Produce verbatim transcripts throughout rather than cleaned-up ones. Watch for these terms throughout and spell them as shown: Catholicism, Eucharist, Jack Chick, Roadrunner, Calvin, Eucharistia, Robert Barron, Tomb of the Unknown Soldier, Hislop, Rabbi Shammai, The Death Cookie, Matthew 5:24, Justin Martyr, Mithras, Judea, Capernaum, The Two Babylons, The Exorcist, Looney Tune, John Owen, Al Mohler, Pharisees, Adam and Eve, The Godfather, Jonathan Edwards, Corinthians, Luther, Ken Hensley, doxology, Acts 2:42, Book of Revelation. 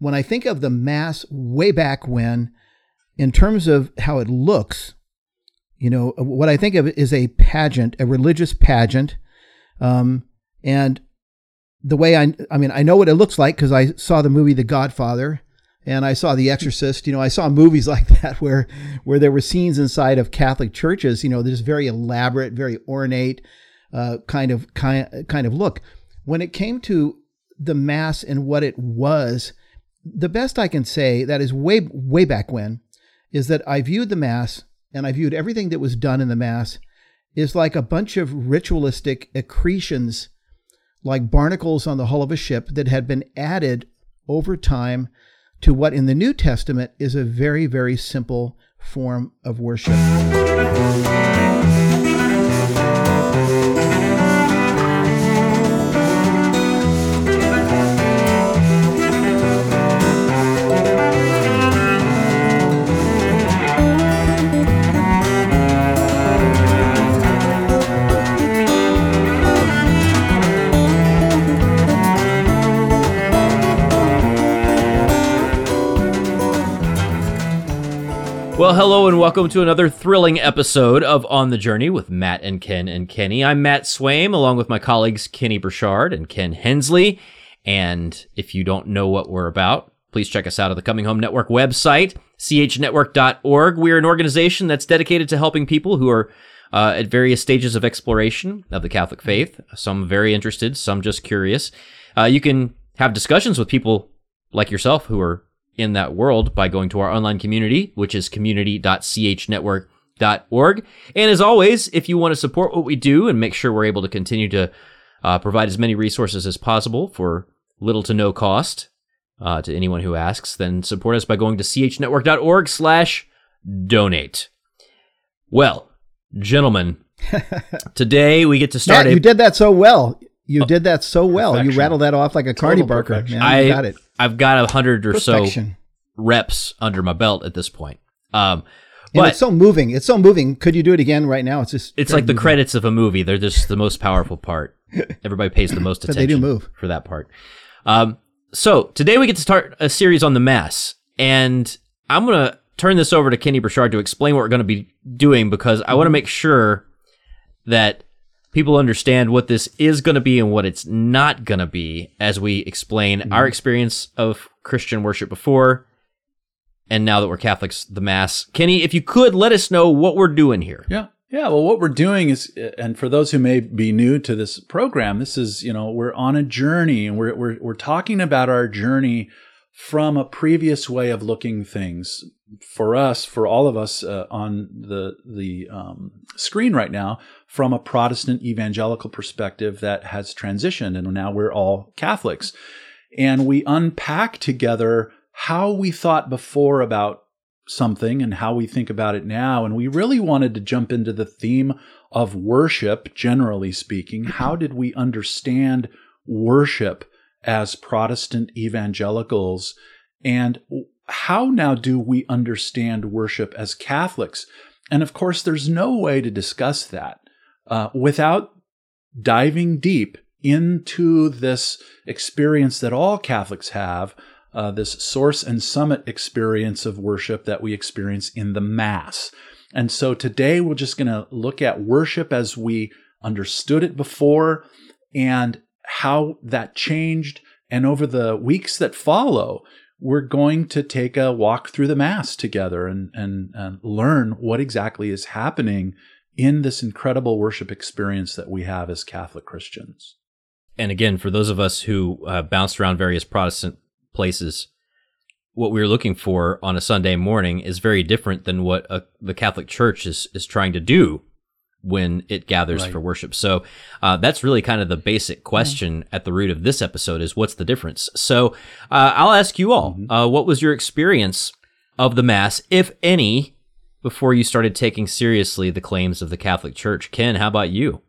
when I think of the Mass way back when, in terms of how it looks, you know, what I think of is a pageant, a religious pageant. Um, and the way I, I mean, I know what it looks like because I saw the movie The Godfather and I saw The Exorcist. You know, I saw movies like that where where there were scenes inside of Catholic churches, you know, this very elaborate, very ornate uh, kind of kind, kind of look. When it came to the Mass and what it was, the best I can say that is way, way back when is that I viewed the Mass and I viewed everything that was done in the Mass is like a bunch of ritualistic accretions, like barnacles on the hull of a ship that had been added over time to what in the New Testament is a very, very simple form of worship. Well, hello and welcome to another thrilling episode of On the Journey with Matt and Ken and Kenny. I'm Matt Swaim, along with my colleagues Kenny Burchard and Ken Hensley. And if you don't know what we're about, please check us out at the Coming Home Network website, c h network dot org. We're an organization that's dedicated to helping people who are uh, at various stages of exploration of the Catholic faith, some very interested, some just curious. Uh, you can have discussions with people like yourself who are in that world by going to our online community, which is community dot c h network dot org. And as always, if you want to support what we do and make sure we're able to continue to uh, provide as many resources as possible for little to no cost uh, to anyone who asks, then support us by going to c h network dot org slash donate. Well, gentlemen, today we get to start. Matt, a- you did that so well. You oh, did that so well. Perfection. You rattled that off like a Cardi barker. Man, I got it. I've got a hundred or perfection. So reps under my belt at this point. Um, but and it's so moving. It's so moving. Could you do it again right now? It's just it's like moving. The credits of a movie. They're just the most powerful part. Everybody pays the most attention but they do move. For that part. Um, so today we get to start a series on the Mass, and I'm going to turn this over to Kenny Burchard to explain what we're going to be doing because I want to make sure that people understand what this is going to be and what it's not going to be as we explain mm-hmm. our experience of Christian worship before and now that we're Catholics, the Mass. Kenny, if you could, let us know what we're doing here. Yeah. Yeah, well, what we're doing is, and for those who may be new to this program, this is, you know, we're on a journey and we're we're, we're talking about our journey from a previous way of looking things. For us, for all of us uh, on the the um, screen right now, from a Protestant evangelical perspective that has transitioned, and now we're all Catholics, and we unpack together how we thought before about something and how we think about it now, and we really wanted to jump into the theme of worship, generally speaking. How did we understand worship as Protestant evangelicals, and how now do we understand worship as Catholics? And of course, there's no way to discuss that uh, without diving deep into this experience that all Catholics have, uh, this source and summit experience of worship that we experience in the Mass. And so today we're just going to look at worship as we understood it before and how that changed. And over the weeks that follow, we're going to take a walk through the Mass together and, and, and learn what exactly is happening in this incredible worship experience that we have as Catholic Christians. And again, for those of us who uh, bounced around various Protestant places, what we're looking for on a Sunday morning is very different than what a, the Catholic Church is, is trying to do when it gathers right. for worship. So uh, that's really kind of the basic question yeah. at the root of this episode is what's the difference? So uh, I'll ask you all, mm-hmm. uh, what was your experience of the Mass, if any, before you started taking seriously the claims of the Catholic Church? Ken, how about you?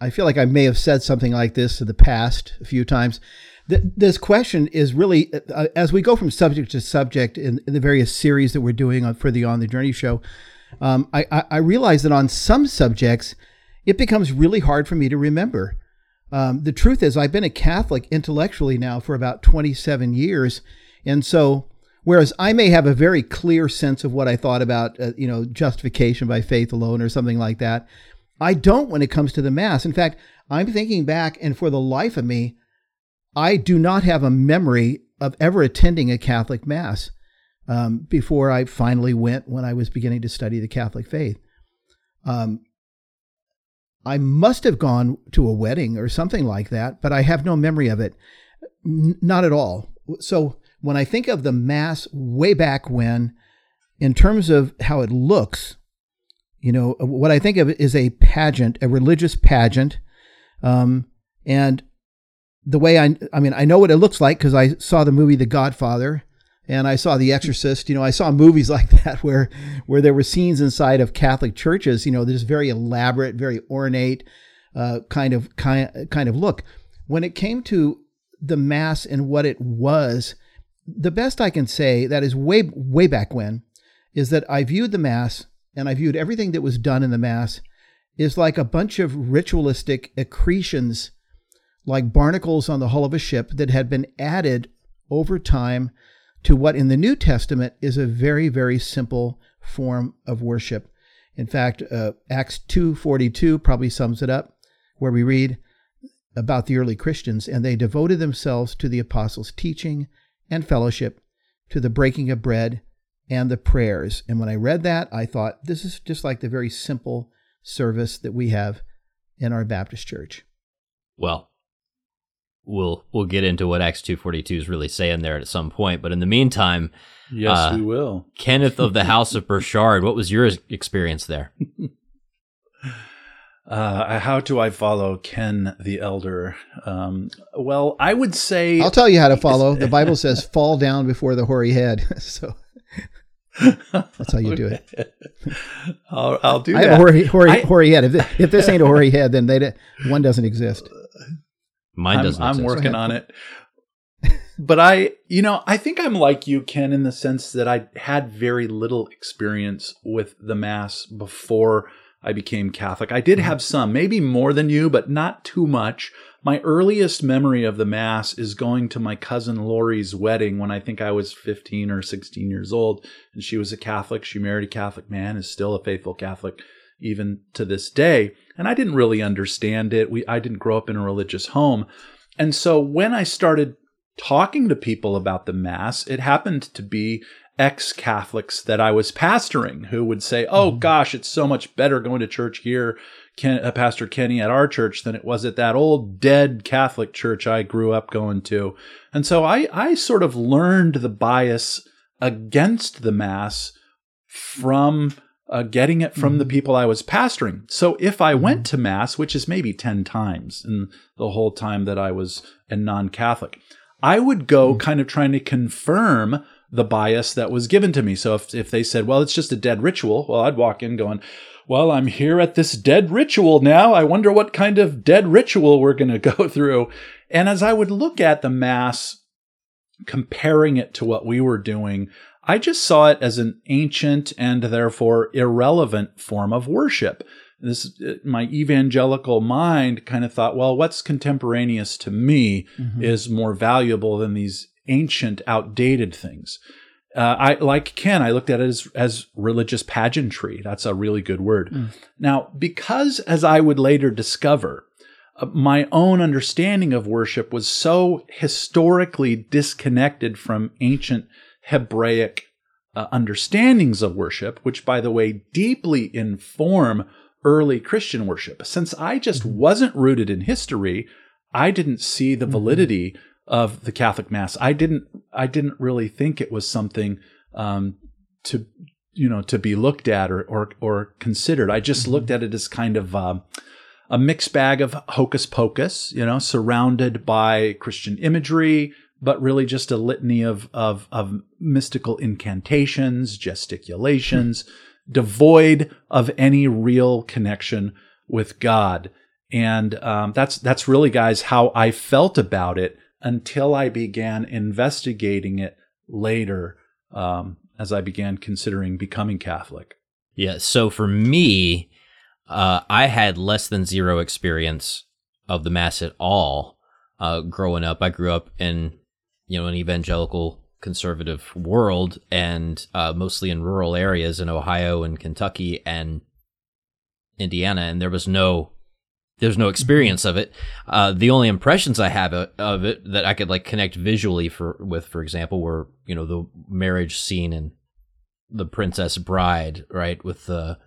I feel like I may have said something like this in the past a few times. Th- this question is really, uh, as we go from subject to subject in, in the various series that we're doing on, for the On the Journey show, Um, I, I, I realize that on some subjects, it becomes really hard for me to remember. Um, the truth is, I've been a Catholic intellectually now for about twenty-seven years, And so, whereas I may have a very clear sense of what I thought about, uh, you know, justification by faith alone or something like that, I don't when it comes to the Mass. In fact, I'm thinking back, and for the life of me, I do not have a memory of ever attending a Catholic Mass um, before I finally went when I was beginning to study the Catholic faith. Um, I must have gone to a wedding or something like that, but I have no memory of it. N- not at all. So when I think of the Mass way back when, in terms of how it looks, you know, what I think of it is a pageant, a religious pageant. Um, and the way I, I mean, I know what it looks like because I saw the movie The Godfather and I saw The Exorcist. You know, I saw movies like that where where there were scenes inside of Catholic churches, you know, this very elaborate, very ornate uh, kind of kind, kind of look. When it came to the Mass and what it was, the best I can say, that is way, way back when, is that I viewed the Mass and I viewed everything that was done in the Mass is like a bunch of ritualistic accretions, like barnacles on the hull of a ship that had been added over time to what in the New Testament is a very, very simple form of worship. In fact, uh, Acts two forty-two probably sums it up, where we read about the early Christians, and they devoted themselves to the apostles' teaching and fellowship, to the breaking of bread and the prayers. And when I read that, I thought, this is just like the very simple service that we have in our Baptist church. Well, We'll we'll get into what Acts two forty-two is really saying there at some point, but in the meantime, yes, uh, we will. Kenneth of the House of Burchard, what was your experience there? Uh, how do I follow Ken the Elder? Um, well, I would say I'll tell you how to follow. The Bible says, "Fall down before the hoary head." So that's how you do it. I'll, I'll do. I that. have a hoary, hoary, I... hoary head. If this, if this ain't a hoary head, then they one doesn't exist. Mine doesn't. I'm, I'm working on it. But I, you know, I think I'm like you, Ken, in the sense that I had very little experience with the Mass before I became Catholic. I did have some, maybe more than you, but not too much. My earliest memory of the Mass is going to my cousin Lori's wedding when I think I was fifteen or sixteen years old. And she was a Catholic. She married a Catholic man, is still a faithful Catholic even to this day. And I didn't really understand it. We I didn't grow up in a religious home. And so when I started talking to people about the Mass, it happened to be ex-Catholics that I was pastoring who would say, oh, gosh, it's so much better going to church here, Ken, uh, Pastor Kenny, at our church than it was at that old dead Catholic church I grew up going to. And so I, I sort of learned the bias against the Mass from Uh, getting it from mm. the people I was pastoring. So if I went to Mass, which is maybe ten times in the whole time that I was a non-Catholic, I would go mm. kind of trying to confirm the bias that was given to me. So if, if they said, well, it's just a dead ritual, well, I'd walk in going, well, I'm here at this dead ritual now. I wonder what kind of dead ritual we're going to go through. And as I would look at the Mass, comparing it to what we were doing, I just saw it as an ancient and therefore irrelevant form of worship. This, my evangelical mind kind of thought, well, what's contemporaneous to me mm-hmm. is more valuable than these ancient, outdated things. Uh, I like Ken, I looked at it as, as religious pageantry. That's a really good word. Mm. Now, because as I would later discover, my own understanding of worship was so historically disconnected from ancient Hebraic uh, understandings of worship, which, by the way, deeply inform early Christian worship. Since I just wasn't rooted in history, I didn't see the validity mm-hmm. of the Catholic Mass. I didn't. I didn't really think it was something um, to, you know, to be looked at or or, or considered. I just mm-hmm. looked at it as kind of Uh, a mixed bag of hocus pocus, you know, surrounded by Christian imagery, but really just a litany of of, of mystical incantations, gesticulations, mm-hmm. devoid of any real connection with God. And um, that's that's really, guys, how I felt about it until I began investigating it later um, as I began considering becoming Catholic. Yeah, so for me, Uh, I had less than zero experience of the Mass at all uh, growing up. I grew up in, you know, an evangelical conservative world, and uh, mostly in rural areas in Ohio and Kentucky and Indiana, and there was no, there's no experience of it. Uh, the only impressions I have of it that I could like connect visually for with, for example, were, you know, the marriage scene in The Princess Bride, right, with the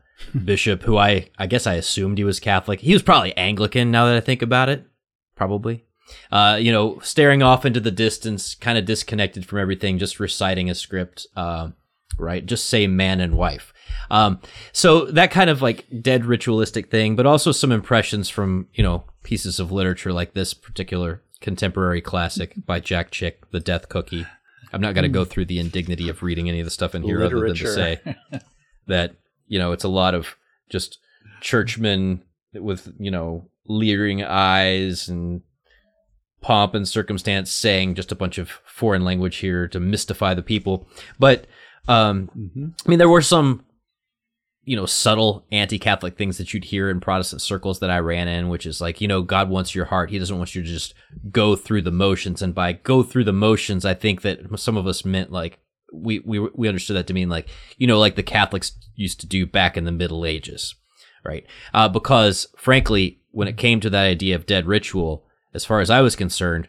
bishop, who I, I guess I assumed he was Catholic. He was probably Anglican, now that I think about it, probably. Uh, you know, staring off into the distance, kind of disconnected from everything, just reciting a script, uh, right? Just say man and wife. Um, so that kind of like dead ritualistic thing, but also some impressions from, you know, pieces of literature like this particular contemporary classic by Jack Chick, The Death Cookie. I'm not going to go through the indignity of reading any of the stuff in here literature. Other than to say that, you know, it's a lot of just churchmen with, you know, leering eyes and pomp and circumstance saying just a bunch of foreign language here to mystify the people. But, um, mm-hmm. I mean, there were some, you know, subtle anti-Catholic things that you'd hear in Protestant circles that I ran in, which is like, you know, God wants your heart. He doesn't want you to just go through the motions. And by go through the motions, I think that some of us meant like, we, we, we understood that to mean like, you know, like the Catholics used to do back in the Middle Ages, right? Uh, because frankly, when it came to that idea of dead ritual, as far as I was concerned,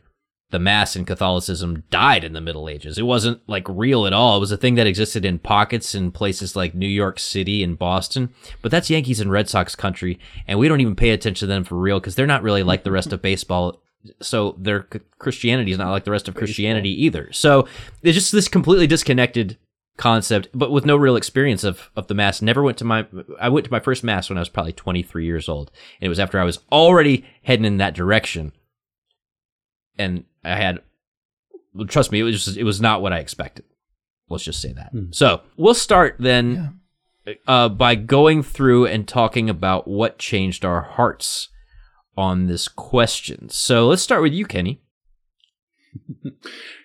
the Mass in Catholicism died in the Middle Ages. It wasn't like real at all. It was a thing that existed in pockets in places like New York City and Boston. But that's Yankees and Red Sox country, and we don't even pay attention to them for real because they're not really like the rest of baseball. So their Christianity is not like the rest of Christianity either. So it's just this completely disconnected concept, but with no real experience of, of the Mass. Never went to my, I went to my first Mass when I was probably twenty-three years old. And it was after I was already heading in that direction. And I had, trust me, it was just, it was not what I expected. Let's just say that. Hmm. So we'll start then yeah. uh, by going through and talking about what changed our hearts on this question. So let's start with you, Kenny.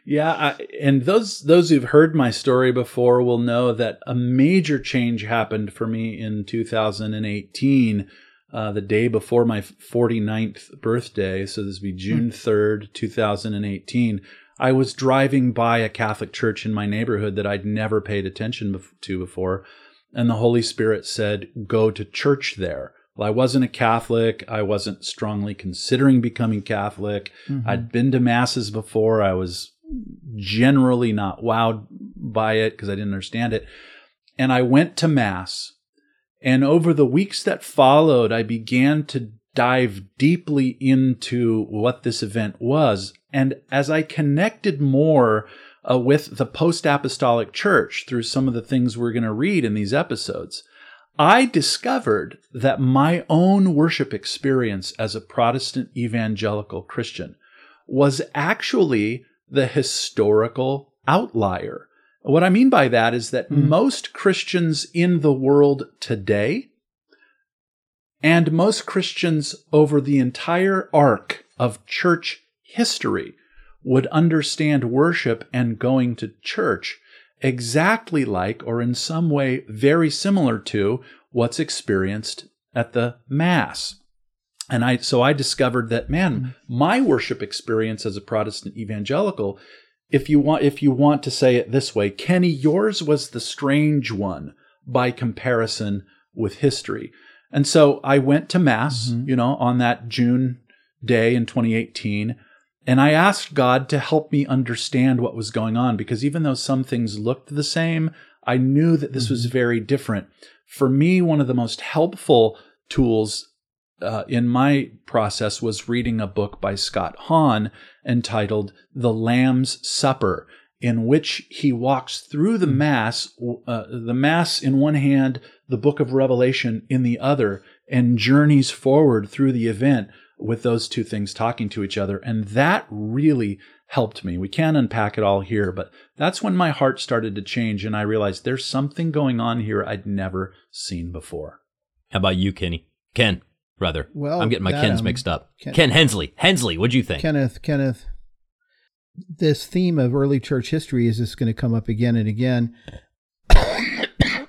yeah, I, and those those who've heard my story before will know that a major change happened for me in two thousand eighteen. Uh, the day before my forty-ninth birthday, so this would be June third, two thousand eighteen, I was driving by a Catholic church in my neighborhood that I'd never paid attention bef- to before, and the Holy Spirit said, go to church there. Well, I wasn't a Catholic. I wasn't strongly considering becoming Catholic. Mm-hmm. I'd been to Masses before. I was generally not wowed by it because I didn't understand it. And I went to Mass. And over the weeks that followed, I began to dive deeply into what this event was. And as I connected more uh, with the post-apostolic church through some of the things we're going to read in these episodes, I discovered that my own worship experience as a Protestant evangelical Christian was actually the historical outlier. What I mean by that is that mm. most Christians in the world today and most Christians over the entire arc of church history would understand worship and going to church exactly like, or in some way very similar to, what's experienced at the Mass. And I, so I discovered that, man, mm. my worship experience as a Protestant evangelical, If you want, if you want to say it this way, Kenny, yours was the strange one by comparison with history. And so I went to Mass, mm-hmm. you know, on that June day in twenty eighteen, and I asked God to help me understand what was going on, because even though some things looked the same, I knew that this mm-hmm. was very different. For me, one of the most helpful tools Uh, in my process was reading a book by Scott Hahn entitled The Lamb's Supper, in which he walks through the Mass, uh, the Mass in one hand, the Book of Revelation in the other, and journeys forward through the event with those two things talking to each other. And that really helped me. We can't unpack it all here, but that's when my heart started to change and I realized there's something going on here I'd never seen before. How about you, Kenny? Ken. Brother, well, I'm getting my that, Kens um, mixed up. Ken, Ken Hensley. Hensley, what'd you think? Kenneth, Kenneth. This theme of early church history is just going to come up again and again.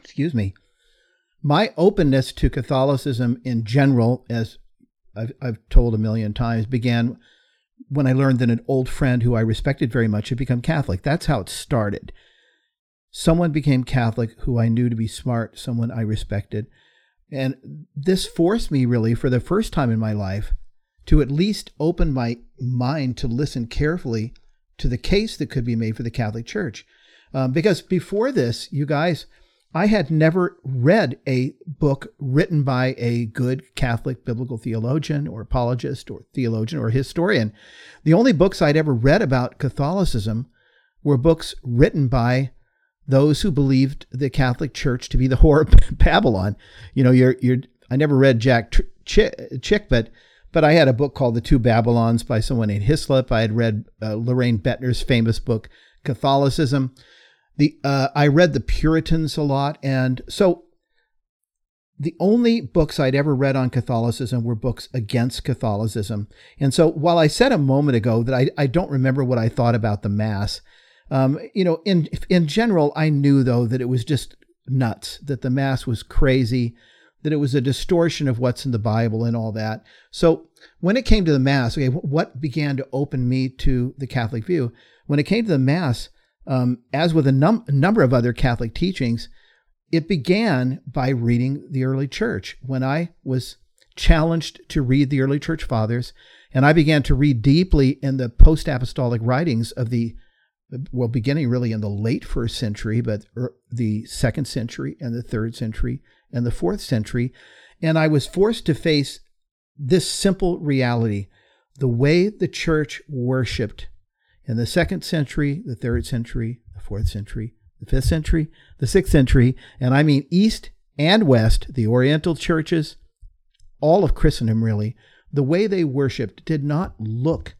Excuse me. My openness to Catholicism in general, as I've, I've told a million times, began when I learned that an old friend who I respected very much had become Catholic. That's how it started. Someone became Catholic who I knew to be smart, someone I respected. And this forced me really for the first time in my life to at least open my mind to listen carefully to the case that could be made for the Catholic Church. Um, because before this, you guys, I had never read a book written by a good Catholic biblical theologian or apologist or theologian or historian. The only books I'd ever read about Catholicism were books written by those who believed the Catholic Church to be the whore of Babylon. You know, you're, you're, I never read Jack Chick, but but I had a book called The Two Babylons by someone named Hislop. I had read uh, Lorraine Bettner's famous book, Catholicism. The uh, I read The Puritans a lot. And so the only books I'd ever read on Catholicism were books against Catholicism. And so while I said a moment ago that I, I don't remember what I thought about the Mass, Um, you know, in in general, I knew, though, that it was just nuts, that the Mass was crazy, that it was a distortion of what's in the Bible and all that. So when it came to the Mass, okay, what began to open me to the Catholic view? When it came to the Mass, um, as with a num- number of other Catholic teachings, it began by reading the early church. When I was challenged to read the early church fathers, and I began to read deeply in the post-apostolic writings of the well, beginning really in the late first century, but the second century and the third century and the fourth century. And I was forced to face this simple reality. The way the church worshiped in the second century, the third century, the fourth century, the fifth century, the sixth century, and I mean East and West, the Oriental churches, all of Christendom really, the way they worshiped did not look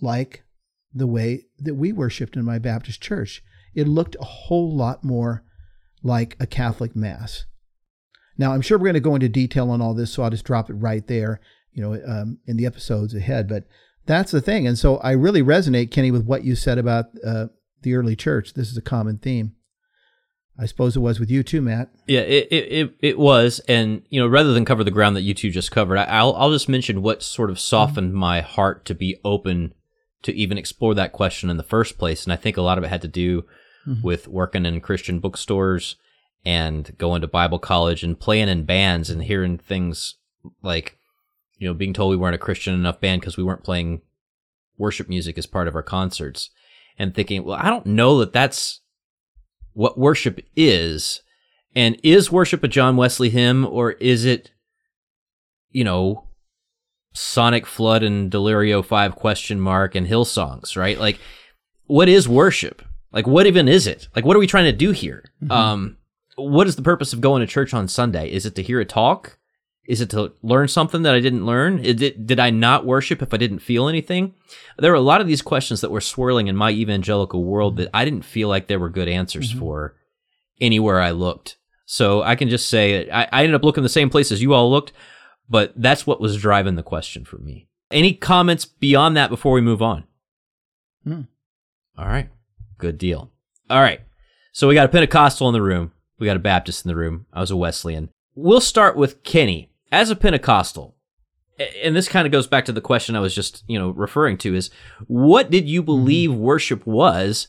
like the way that we worshiped in my Baptist church. It looked a whole lot more like a Catholic Mass. Now, I'm sure we're going to go into detail on all this, so I'll just drop it right there, you know, um, in the episodes ahead. But that's the thing. And so I really resonate, Kenny, with what you said about uh, the early church. This is a common theme. I suppose it was with you too, Matt. Yeah, it it it was. And, you know, rather than cover the ground that you two just covered, I'll, I'll just mention what sort of softened mm-hmm. my heart to be open to even explore that question in the first place. And I think a lot of it had to do mm-hmm. with working in Christian bookstores and going to Bible college and playing in bands and hearing things like, you know, being told we weren't a Christian enough band because we weren't playing worship music as part of our concerts, and thinking, well, I don't know that that's what worship is. And is worship a John Wesley hymn, or is it, you know, Sonic Flood and Delirio five question mark and Hillsongs, right? Like, what is worship? Like, what even is it? Like, what are we trying to do here? Mm-hmm. Um, what is the purpose of going to church on Sunday? Is it to hear a talk? Is it to learn something that I didn't learn? Is it, did I not worship if I didn't feel anything? There were a lot of these questions that were swirling in my evangelical world that I didn't feel like there were good answers mm-hmm. for anywhere I looked. So I can just say I, I ended up looking the same place as you all looked, but that's what was driving the question for me. Any comments beyond that before we move on? Hmm. All right. Good deal. All right. So we got a Pentecostal in the room. We got a Baptist in the room. I was a Wesleyan. We'll start with Kenny. As a Pentecostal, and this kind of goes back to the question I was just, you know, referring to, is what did you believe mm-hmm. worship was?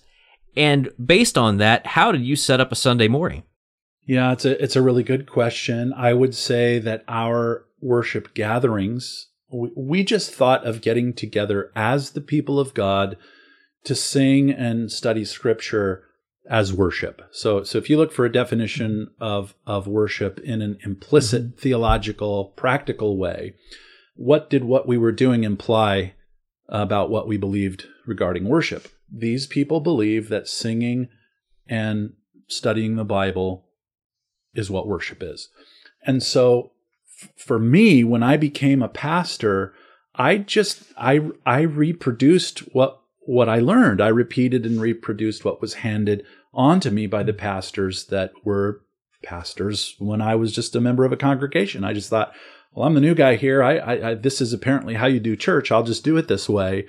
And based on that, how did you set up a Sunday morning? Yeah, it's a, it's a really good question. I would say that our worship gatherings, we just thought of getting together as the people of God to sing and study scripture as worship. So so if you look for a definition of, of worship in an implicit mm-hmm. theological, practical way, what did what we were doing imply about what we believed regarding worship? These people believe that singing and studying the Bible is what worship is. And so for me, when I became a pastor, I just, I, I reproduced what, what I learned. I repeated and reproduced what was handed on to me by the pastors that were pastors when I was just a member of a congregation. I just thought, well, I'm the new guy here. I, I, I this is apparently how you do church. I'll just do it this way.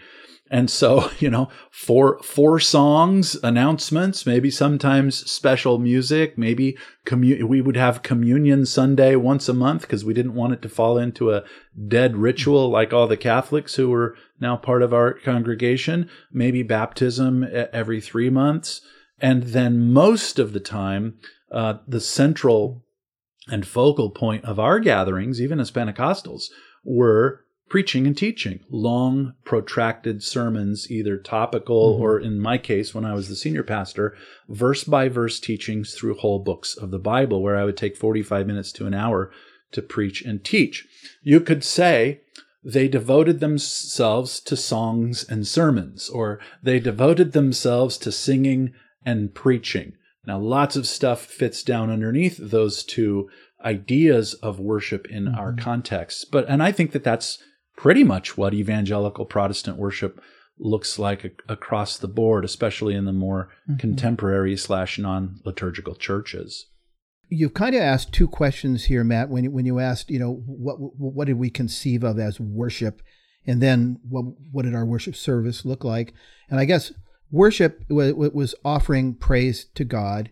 And so, you know, four, four songs, announcements, maybe sometimes special music, maybe commu- we would have Communion Sunday once a month because we didn't want it to fall into a dead ritual like all the Catholics who were now part of our congregation, maybe baptism every three months. And then most of the time, uh, the central and focal point of our gatherings, even as Pentecostals, were preaching and teaching, long, protracted sermons, either topical mm-hmm. or, in my case, when I was the senior pastor, verse-by-verse teachings through whole books of the Bible, where I would take forty-five minutes to an hour to preach and teach. You could say they devoted themselves to songs and sermons, or they devoted themselves to singing and preaching. Now, lots of stuff fits down underneath those two ideas of worship in mm-hmm. our context. But, and I think that that's pretty much what evangelical Protestant worship looks like a- across the board, especially in the more mm-hmm. contemporary slash non-liturgical churches. You've kind of asked two questions here, Matt, when, when you asked, you know, what what did we conceive of as worship? And then what what did our worship service look like? And I guess worship was offering praise to God.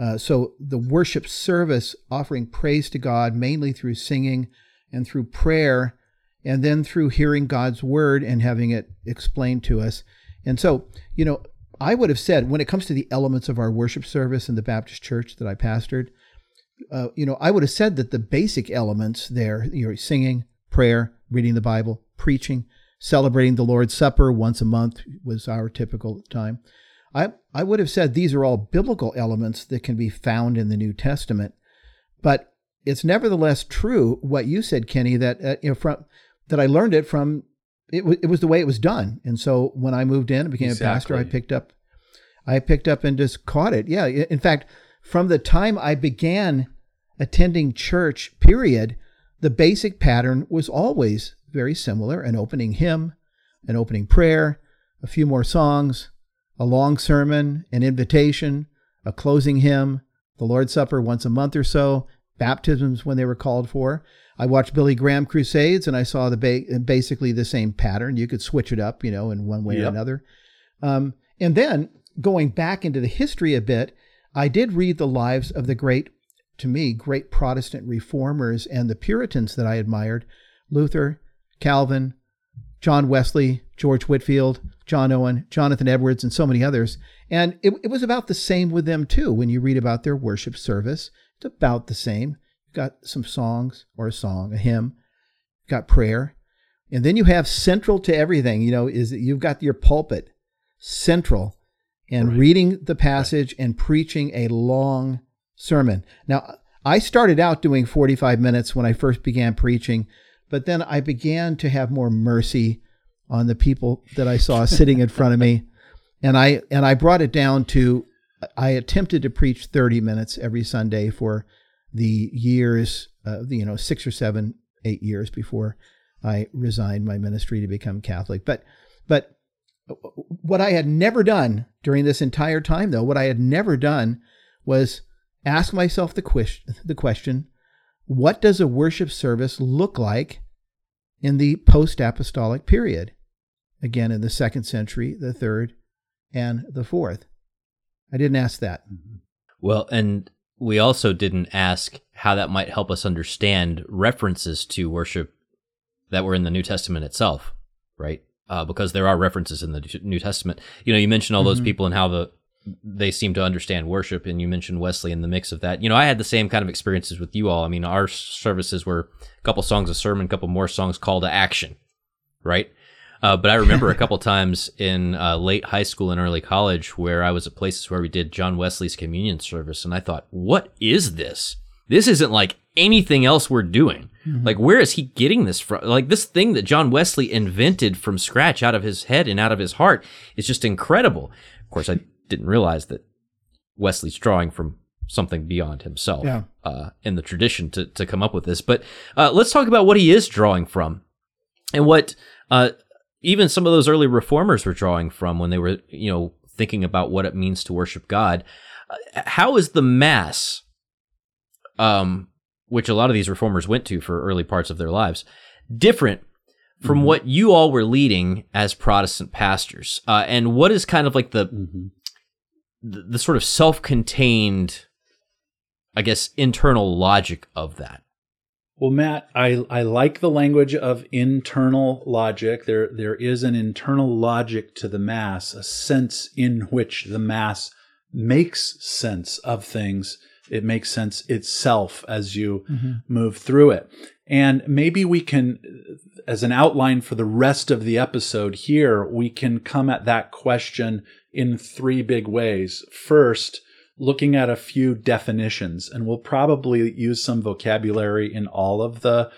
Uh, so the worship service, offering praise to God, mainly through singing and through prayer, and then through hearing God's word and having it explained to us. And so, you know, I would have said when it comes to the elements of our worship service in the Baptist church that I pastored, uh, you know, I would have said that the basic elements there, you know, singing, prayer, reading the Bible, preaching, celebrating the Lord's Supper once a month was our typical time. I, I would have said these are all biblical elements that can be found in the New Testament, but it's nevertheless true what you said, Kenny, that uh, you know, from that I learned it from. It, w- it was the way it was done, and so when I moved in and became exactly. a pastor, I picked up, I picked up and just caught it. Yeah, in fact, from the time I began attending church, period, the basic pattern was always very similar: an opening hymn, an opening prayer, a few more songs, a long sermon, an invitation, a closing hymn, the Lord's Supper once a month or so, baptisms when they were called for. I watched Billy Graham crusades, and I saw the ba- basically the same pattern. You could switch it up, you know, in one way yep. or another. Um, and then going back into the history a bit, I did read the lives of the great, to me, great Protestant reformers and the Puritans that I admired: Luther, Calvin, John Wesley, George Whitefield, John Owen, Jonathan Edwards, and so many others. And it, it was about the same with them, too. When you read about their worship service, it's about the same. You've got some songs or a song, a hymn, you've got prayer. And then you have central to everything, you know, is that you've got your pulpit central and right. reading the passage right. and preaching a long sermon. Now, I started out doing forty-five minutes when I first began preaching, but then I began to have more mercy on the people that I saw sitting in front of me. And I and I brought it down to, I attempted to preach thirty minutes every Sunday for the years, uh, you know, six or seven, eight years before I resigned my ministry to become Catholic. But but what I had never done during this entire time, though, what I had never done was ask myself the question, the question, what does a worship service look like in the post-apostolic period? Again, in the second century, the third, and the fourth. I didn't ask that. Well, and we also didn't ask how that might help us understand references to worship that were in the New Testament itself, right? Uh, because there are references in the New Testament. You know, you mentioned all mm-hmm. those people and how the they seem to understand worship, and you mentioned Wesley in the mix of that. You know, I had the same kind of experiences with you all. I mean, our services were a couple songs a sermon, a couple more songs, call to action, right? Uh, but I remember a couple times in uh, late high school and early college where I was at places where we did John Wesley's communion service, and I thought, what is this? This isn't like anything else we're doing. Mm-hmm. Like, where is he getting this from? Like, this thing that John Wesley invented from scratch out of his head and out of his heart is just incredible. Of course, I didn't realize that Wesley's drawing from something beyond himself yeah. uh, in the tradition to, to come up with this. But uh, let's talk about what he is drawing from and what uh, even some of those early reformers were drawing from when they were, you know, thinking about what it means to worship God. Uh, how is the Mass, um, which a lot of these reformers went to for early parts of their lives, different from mm-hmm. what you all were leading as Protestant pastors, uh, and what is kind of like the, mm-hmm. the the sort of self-contained, I guess, internal logic of that? Well, Matt, I, I like the language of internal logic. There there is an internal logic to the Mass, a sense in which the Mass makes sense of things. It makes sense itself as you mm-hmm. move through it. And maybe we can, as an outline for the rest of the episode here, we can come at that question in three big ways. First, looking at a few definitions, and we'll probably use some vocabulary in all of the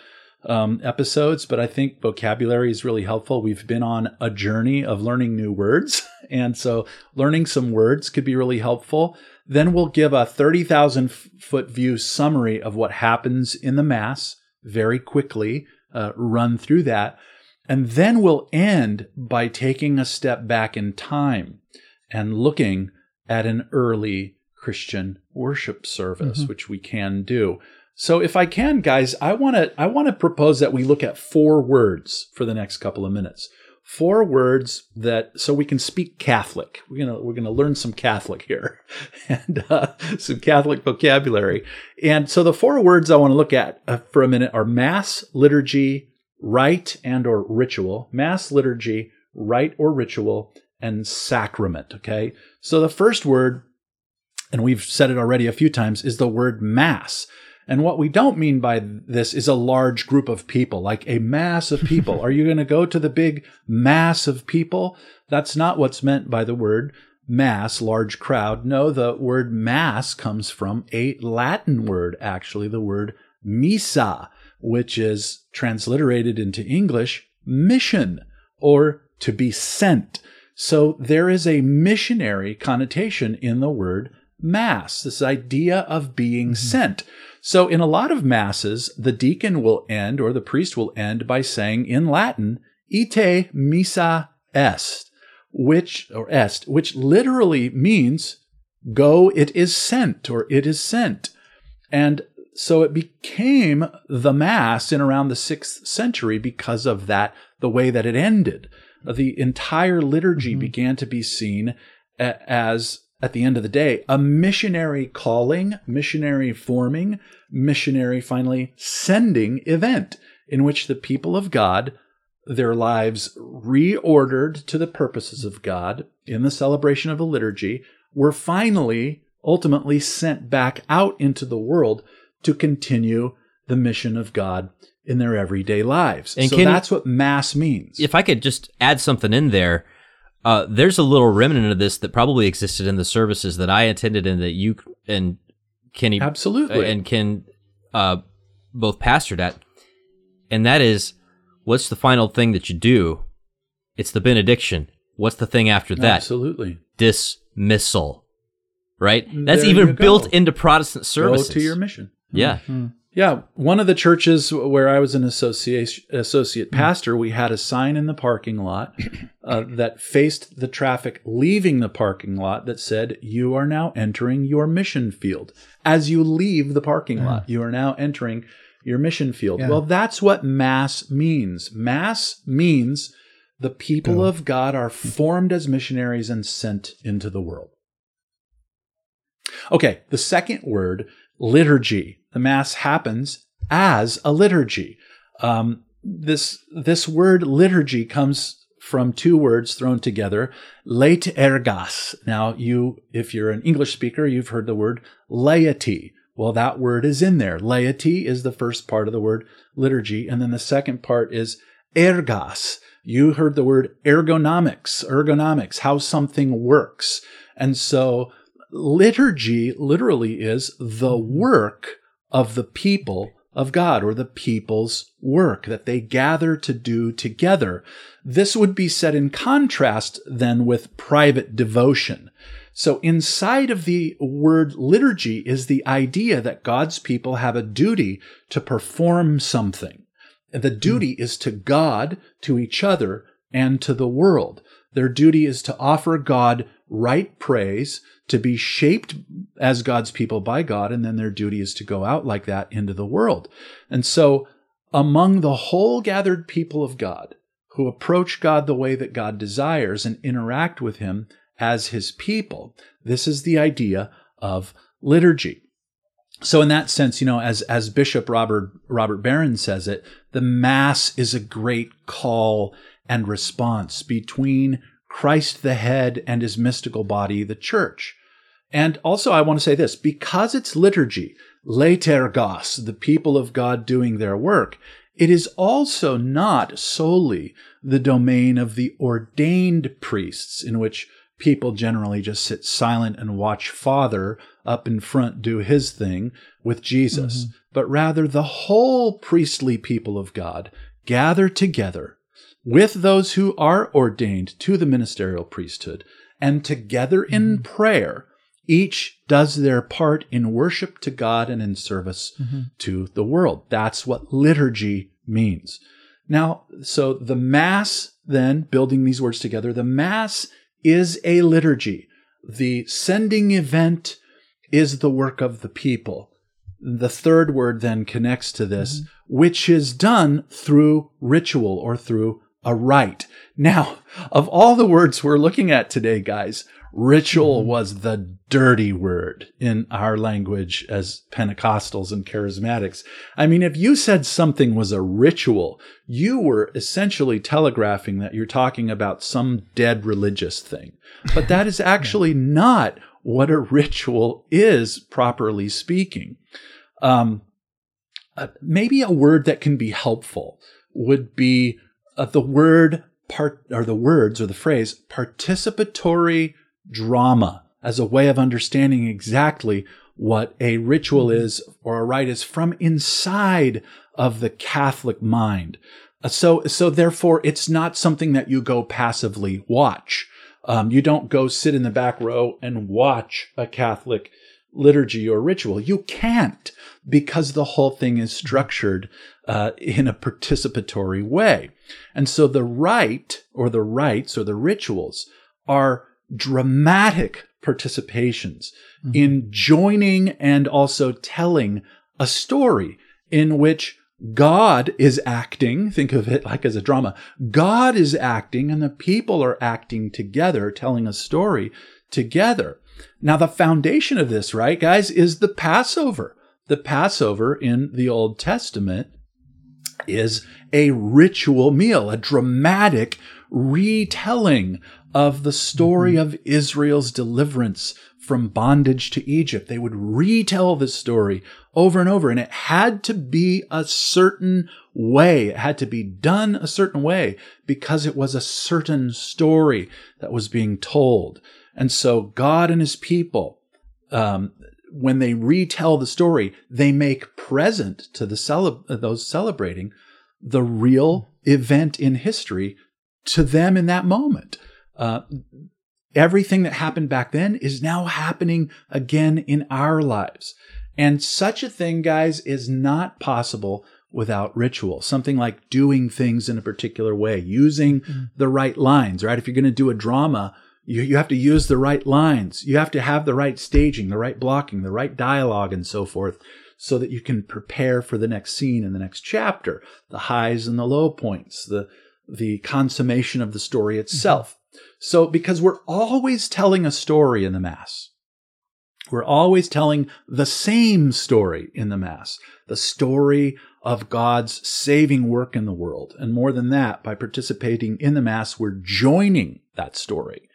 um, episodes, but I think vocabulary is really helpful. We've been on a journey of learning new words, and so learning some words could be really helpful. Then we'll give a thirty thousand foot view summary of what happens in the Mass very quickly, uh, run through that. And then we'll end by taking a step back in time and looking at an early Christian worship service, mm-hmm. which we can do. So if I can, guys, I want to I want to propose that we look at four words for the next couple of minutes. Four words that, so we can speak Catholic. We're gonna we're gonna learn some Catholic here, and uh, some Catholic vocabulary. And so the four words I want to look at uh, for a minute are Mass, liturgy, rite, and or ritual. Mass, liturgy, rite or ritual, and sacrament. Okay. So the first word, and we've said it already a few times, is the word Mass. And what we don't mean by this is a large group of people, like a mass of people. Are you going to go to the big mass of people? That's not what's meant by the word mass, large crowd. No, the word mass comes from a Latin word, actually, the word missa, which is transliterated into English, mission, or to be sent. So there is a missionary connotation in the word Mass, this idea of being mm-hmm. sent. So in a lot of Masses, the deacon will end, or the priest will end, by saying in Latin, ite missa est, which, or est, which literally means go, it is sent, or it is sent. And so it became the Mass in around the sixth century because of that, the way that it ended. The entire liturgy mm-hmm. began to be seen as, at the end of the day, a missionary calling, missionary forming, missionary finally sending event in which the people of God, their lives reordered to the purposes of God in the celebration of the liturgy, were finally, ultimately sent back out into the world to continue the mission of God in their everyday lives. And so can, that's what Mass means. If I could just add something in there. Uh, there's a little remnant of this that probably existed in the services that I attended and that you and Kenny absolutely and Ken uh, both pastored at, and that is, what's the final thing that you do? It's the benediction. What's the thing after that? Absolutely, dismissal. Right? That's there even built into Protestant services. Go to your mission. Yeah. Mm-hmm. Yeah, one of the churches where I was an associate, associate pastor, we had a sign in the parking lot uh, that faced the traffic leaving the parking lot that said, you are now entering your mission field. As you leave the parking yeah. lot, you are now entering your mission field. Yeah. Well, that's what Mass means. Mass means the people oh. of God are formed as missionaries and sent into the world. Okay, the second word, liturgy. The Mass happens as a liturgy. Um, this this word liturgy comes from two words thrown together, leit ergas. Now, you, if you're an English speaker, you've heard the word laity. Well, that word is in there. Laity is the first part of the word liturgy, and then the second part is ergas. You heard the word ergonomics, ergonomics, how something works. And so liturgy literally is the work of the people of God, or the people's work that they gather to do together. This would be set in contrast then with private devotion. So inside of the word liturgy is the idea that God's people have a duty to perform something. The duty is to God, to each other, and to the world. Their duty is to offer God right praise, to be shaped as God's people by God, and then their duty is to go out like that into the world. And so among the whole gathered people of God who approach God the way that God desires and interact with him as his people. This is the idea of liturgy. So in that sense, you know, as, as Bishop Robert, Robert Barron says it, the Mass is a great call and response between Christ the head and his mystical body, the church. And also I want to say this, because it's liturgy, latergos, the people of God doing their work, it is also not solely the domain of the ordained priests, in which people generally just sit silent and watch Father up in front do his thing with Jesus, mm-hmm. but rather the whole priestly people of God gather together with those who are ordained to the ministerial priesthood, and together mm-hmm. in prayer, each does their part in worship to God and in service mm-hmm. to the world. That's what liturgy means. Now, so the Mass, then, building these words together, the Mass is a liturgy. The sending event is the work of the people. The third word then connects to this, mm-hmm. which is done through ritual or through a rite. Now, of all the words we're looking at today, guys, ritual mm-hmm. was the dirty word in our language as Pentecostals and Charismatics. I mean, if you said something was a ritual, you were essentially telegraphing that you're talking about some dead religious thing. But that is actually yeah. not what a ritual is, properly speaking. Um, uh, maybe a word that can be helpful would be uh, the word part or the words or the phrase participatory drama as a way of understanding exactly what a ritual is or a rite is from inside of the Catholic mind. Uh, so, so therefore, it's not something that you go passively watch. Um, you don't go sit in the back row and watch a Catholic liturgy or ritual. You can't, because the whole thing is structured uh, in a participatory way. And so the rite or the rites or the rituals are dramatic participations mm-hmm. in joining and also telling a story in which God is acting. Think of it like as a drama. God is acting and the people are acting together, telling a story together. Now, the foundation of this, right, guys, is the Passover. The Passover in the Old Testament is a ritual meal, a dramatic retelling of the story mm-hmm. of Israel's deliverance from bondage to Egypt. They would retell this story over and over, and it had to be a certain way. It had to be done a certain way because it was a certain story that was being told. And so God and his people, um, when they retell the story, they make present to the cele- those celebrating the real event in history to them in that moment. Uh, everything that happened back then is now happening again in our lives. And such a thing, guys, is not possible without ritual. Something like doing things in a particular way, using mm-hmm. the right lines, right? If you're going to do a drama, you, you have to use the right lines. You have to have the right staging, the right blocking, the right dialogue, and so forth, so that you can prepare for the next scene and the next chapter, the highs and the low points, the, the consummation of the story itself. Mm-hmm. So, because we're always telling a story in the Mass, we're always telling the same story in the Mass, the story of God's saving work in the world. And more than that, by participating in the Mass, we're joining that story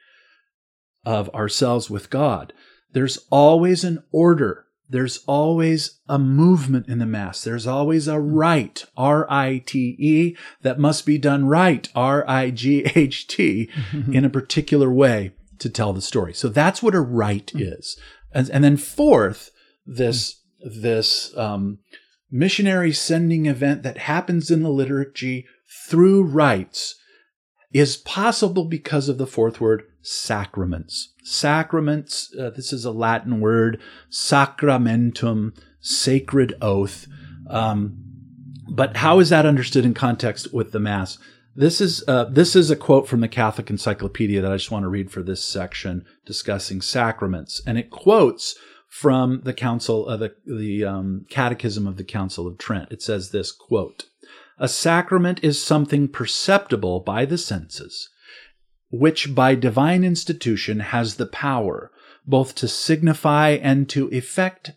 of ourselves with God. There's always an order. There's always a movement in the Mass. There's always a rite, R I T E, that must be done right, R I G H T, in a particular way to tell the story. So that's what a rite is. And, and then fourth, this, this um, missionary sending event that happens in the liturgy through rites is possible because of the fourth word, sacraments. Sacraments, uh, this is a Latin word, sacramentum, sacred oath. Um, but how is that understood in context with the Mass? This is uh, this is a quote from the Catholic Encyclopedia that I just want to read for this section discussing sacraments. And it quotes from the Council of the, the um, Catechism of the Council of Trent. It says this, quote, A sacrament is something perceptible by the senses, which by divine institution has the power both to signify and to effect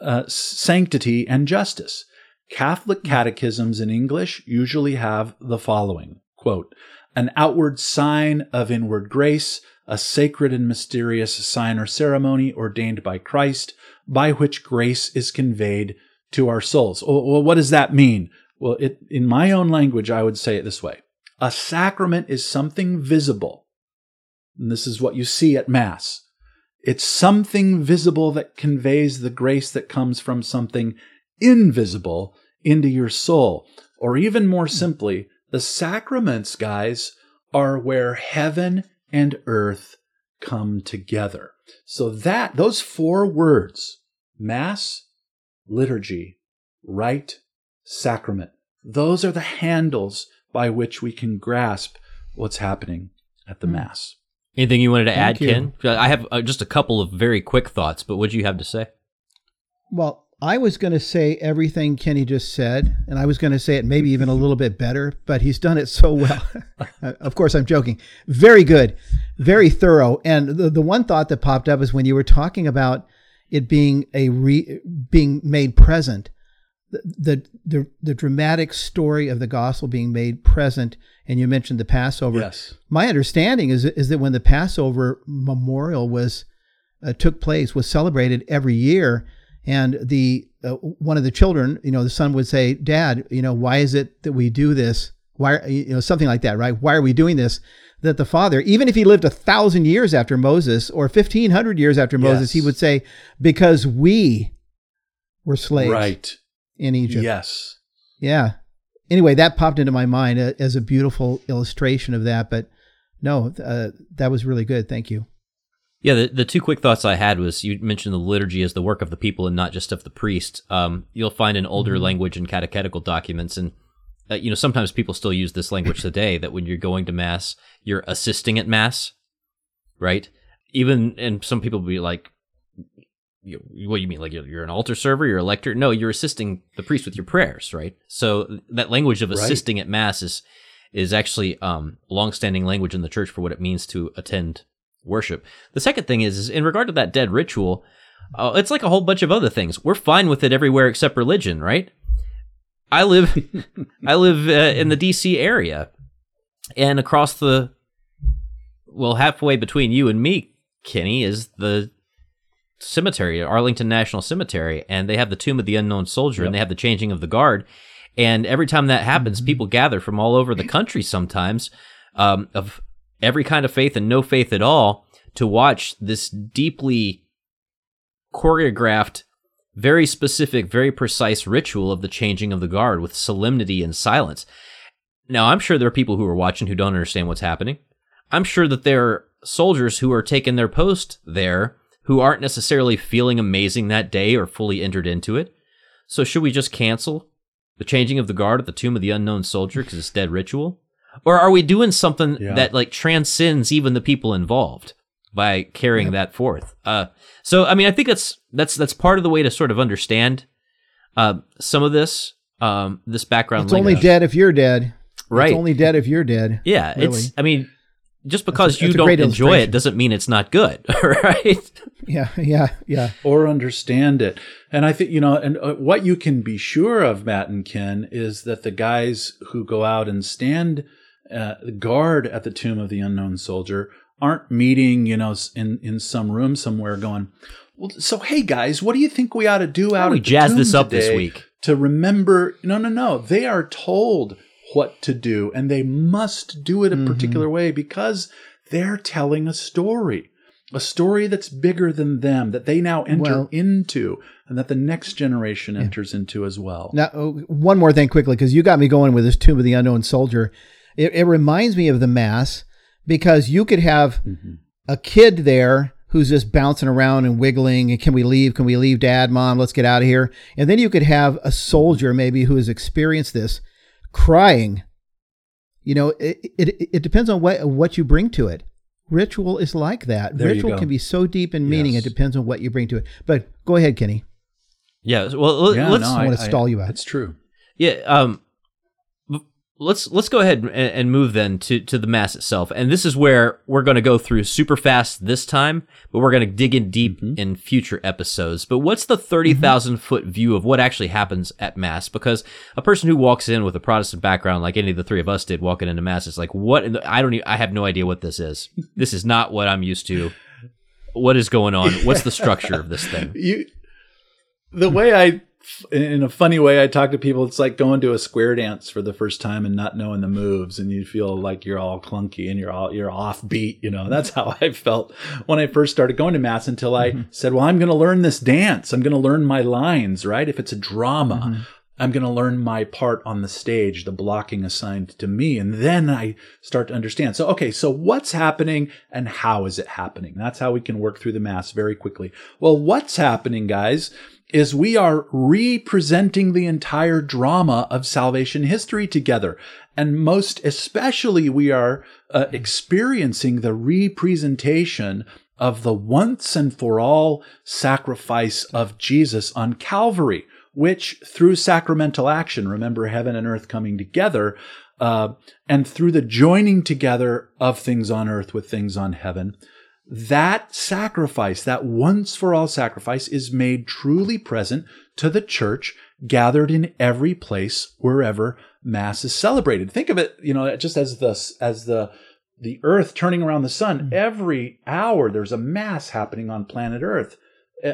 uh, sanctity and justice. Catholic catechisms in English usually have the following, quote, an outward sign of inward grace, a sacred and mysterious sign or ceremony ordained by Christ, by which grace is conveyed to our souls. Well, what does that mean? Well, it, in my own language, I would say it this way. A sacrament is something visible. And this is what you see at Mass. It's something visible that conveys the grace that comes from something invisible into your soul. Or even more simply, the sacraments, guys, are where heaven and earth come together. So that, those four words, Mass, liturgy, rite, sacrament, those are the handles by which we can grasp what's happening at the Mass. Anything you wanted to Thank add, you. Ken? I have just a couple of very quick thoughts, but what do you have to say? Well, I was going to say everything Kenny just said, and I was going to say it maybe even a little bit better, but he's done it so well. Of course, I'm joking. Very good, very thorough. And the, the one thought that popped up is when you were talking about it being a re, being made present, the, the the dramatic story of the gospel being made present, and you mentioned the Passover. Yes. My understanding is is that when the Passover memorial was uh, took place, was celebrated every year. And the uh, one of the children, you know, the son would say, "Dad, you know, why is it that we do this? Why, you know, something like that, right? Why are we doing this?" That the father, even if he lived a thousand years after Moses or fifteen hundred years after Moses, yes. he would say, "Because we were slaves right. in Egypt." Yes. Yeah. Anyway, that popped into my mind as a beautiful illustration of that. But no, uh, that was really good. Thank you. Yeah, the, the two quick thoughts I had was you mentioned the liturgy as the work of the people and not just of the priest. Um, you'll find in older mm-hmm. language and catechetical documents, and uh, you know sometimes people still use this language today, that when you're going to Mass, you're assisting at Mass, right? Even, and some people will be like, you, what do you mean, like you're, you're an altar server, you're a lector? No, you're assisting the priest with your prayers, right? So that language of assisting right. at Mass is, is actually um, longstanding language in the church for what it means to attend worship. The second thing is, is in regard to that dead ritual, uh, it's like a whole bunch of other things. We're fine with it everywhere except religion, right? I live, I live uh, in the D C area, and across the, well, halfway between you and me, Kenny, is the cemetery, Arlington National Cemetery, and they have the Tomb of the Unknown Soldier, yep. and they have the changing of the guard, and every time that happens, people gather from all over the country sometimes, um, of every kind of faith and no faith at all, to watch this deeply choreographed, very specific, very precise ritual of the changing of the guard with solemnity and silence. Now, I'm sure there are people who are watching who don't understand what's happening. I'm sure that there are soldiers who are taking their post there who aren't necessarily feeling amazing that day or fully entered into it. So should we just cancel the changing of the guard at the Tomb of the Unknown Soldier because it's dead ritual? Or are we doing something yeah. that like transcends even the people involved by carrying yeah. that forth? Uh, so, I mean, I think that's that's that's part of the way to sort of understand uh, some of this um, this background. It's language. Only dead if you're dead, right? It's only dead if you're dead. Yeah, really. It's. I mean, just because that's a, that's you don't enjoy it doesn't mean it's not good, right? Yeah, yeah, yeah. Or understand it, and I think you know, and uh, what you can be sure of, Matt and Ken, is that the guys who go out and stand. Uh, the guard at the Tomb of the Unknown Soldier aren't meeting, you know, in, in some room somewhere going, well, so, hey, guys, what do you think we ought to do out of the tomb today? We jazz this up this week. To remember, no, no, no. They are told what to do, and they must do it a mm-hmm. particular way because they're telling a story, a story that's bigger than them, that they now enter well, into and that the next generation yeah. enters into as well. Now, oh, one more thing quickly, because you got me going with this Tomb of the Unknown Soldier. It, it reminds me of the Mass because you could have mm-hmm. a kid there who's just bouncing around and wiggling. And can we leave? Can we leave, Dad, Mom? Let's get out of here. And then you could have a soldier maybe who has experienced this crying. You know, it it, it depends on what what you bring to it. Ritual is like that. There Ritual can be so deep in meaning. Yes. It depends on what you bring to it. But go ahead, Kenny. Yeah. Well, yeah, let's. No, I, I want to stall you out. It's true. Yeah. Um. Let's let's go ahead and, and move then to, to the Mass itself. And this is where we're going to go through super fast this time, but we're going to dig in deep mm-hmm. in future episodes. But what's the thirty thousand foot mm-hmm. view of what actually happens at Mass? Because a person who walks in with a Protestant background, like any of the three of us did walking into Mass, is like, what? In the, I don't even, I have no idea what this is. This is not what I'm used to. What is going on? What's the structure of this thing? You, the way I... in a funny way, I talk to people, it's like going to a square dance for the first time and not knowing the moves, and you feel like you're all clunky and you're all you're offbeat, you know. That's how I felt when I first started going to Mass until I mm-hmm. said, well, I'm going to learn this dance. I'm going to learn my lines, right? If it's a drama, mm-hmm. I'm going to learn my part on the stage, the blocking assigned to me, and then I start to understand. So, okay, so what's happening and how is it happening? That's how we can work through the Mass very quickly. Well, what's happening, guys, is we are representing the entire drama of salvation history together. And most especially, we are uh, experiencing the representation of the once and for all sacrifice of Jesus on Calvary, which through sacramental action, remember heaven and earth coming together, uh, and through the joining together of things on earth with things on heaven, that sacrifice, that once-for-all sacrifice, is made truly present to the church gathered in every place wherever Mass is celebrated. Think of it, you know, just as the as the the Earth turning around the sun. Mm-hmm. Every hour there's a Mass happening on planet Earth.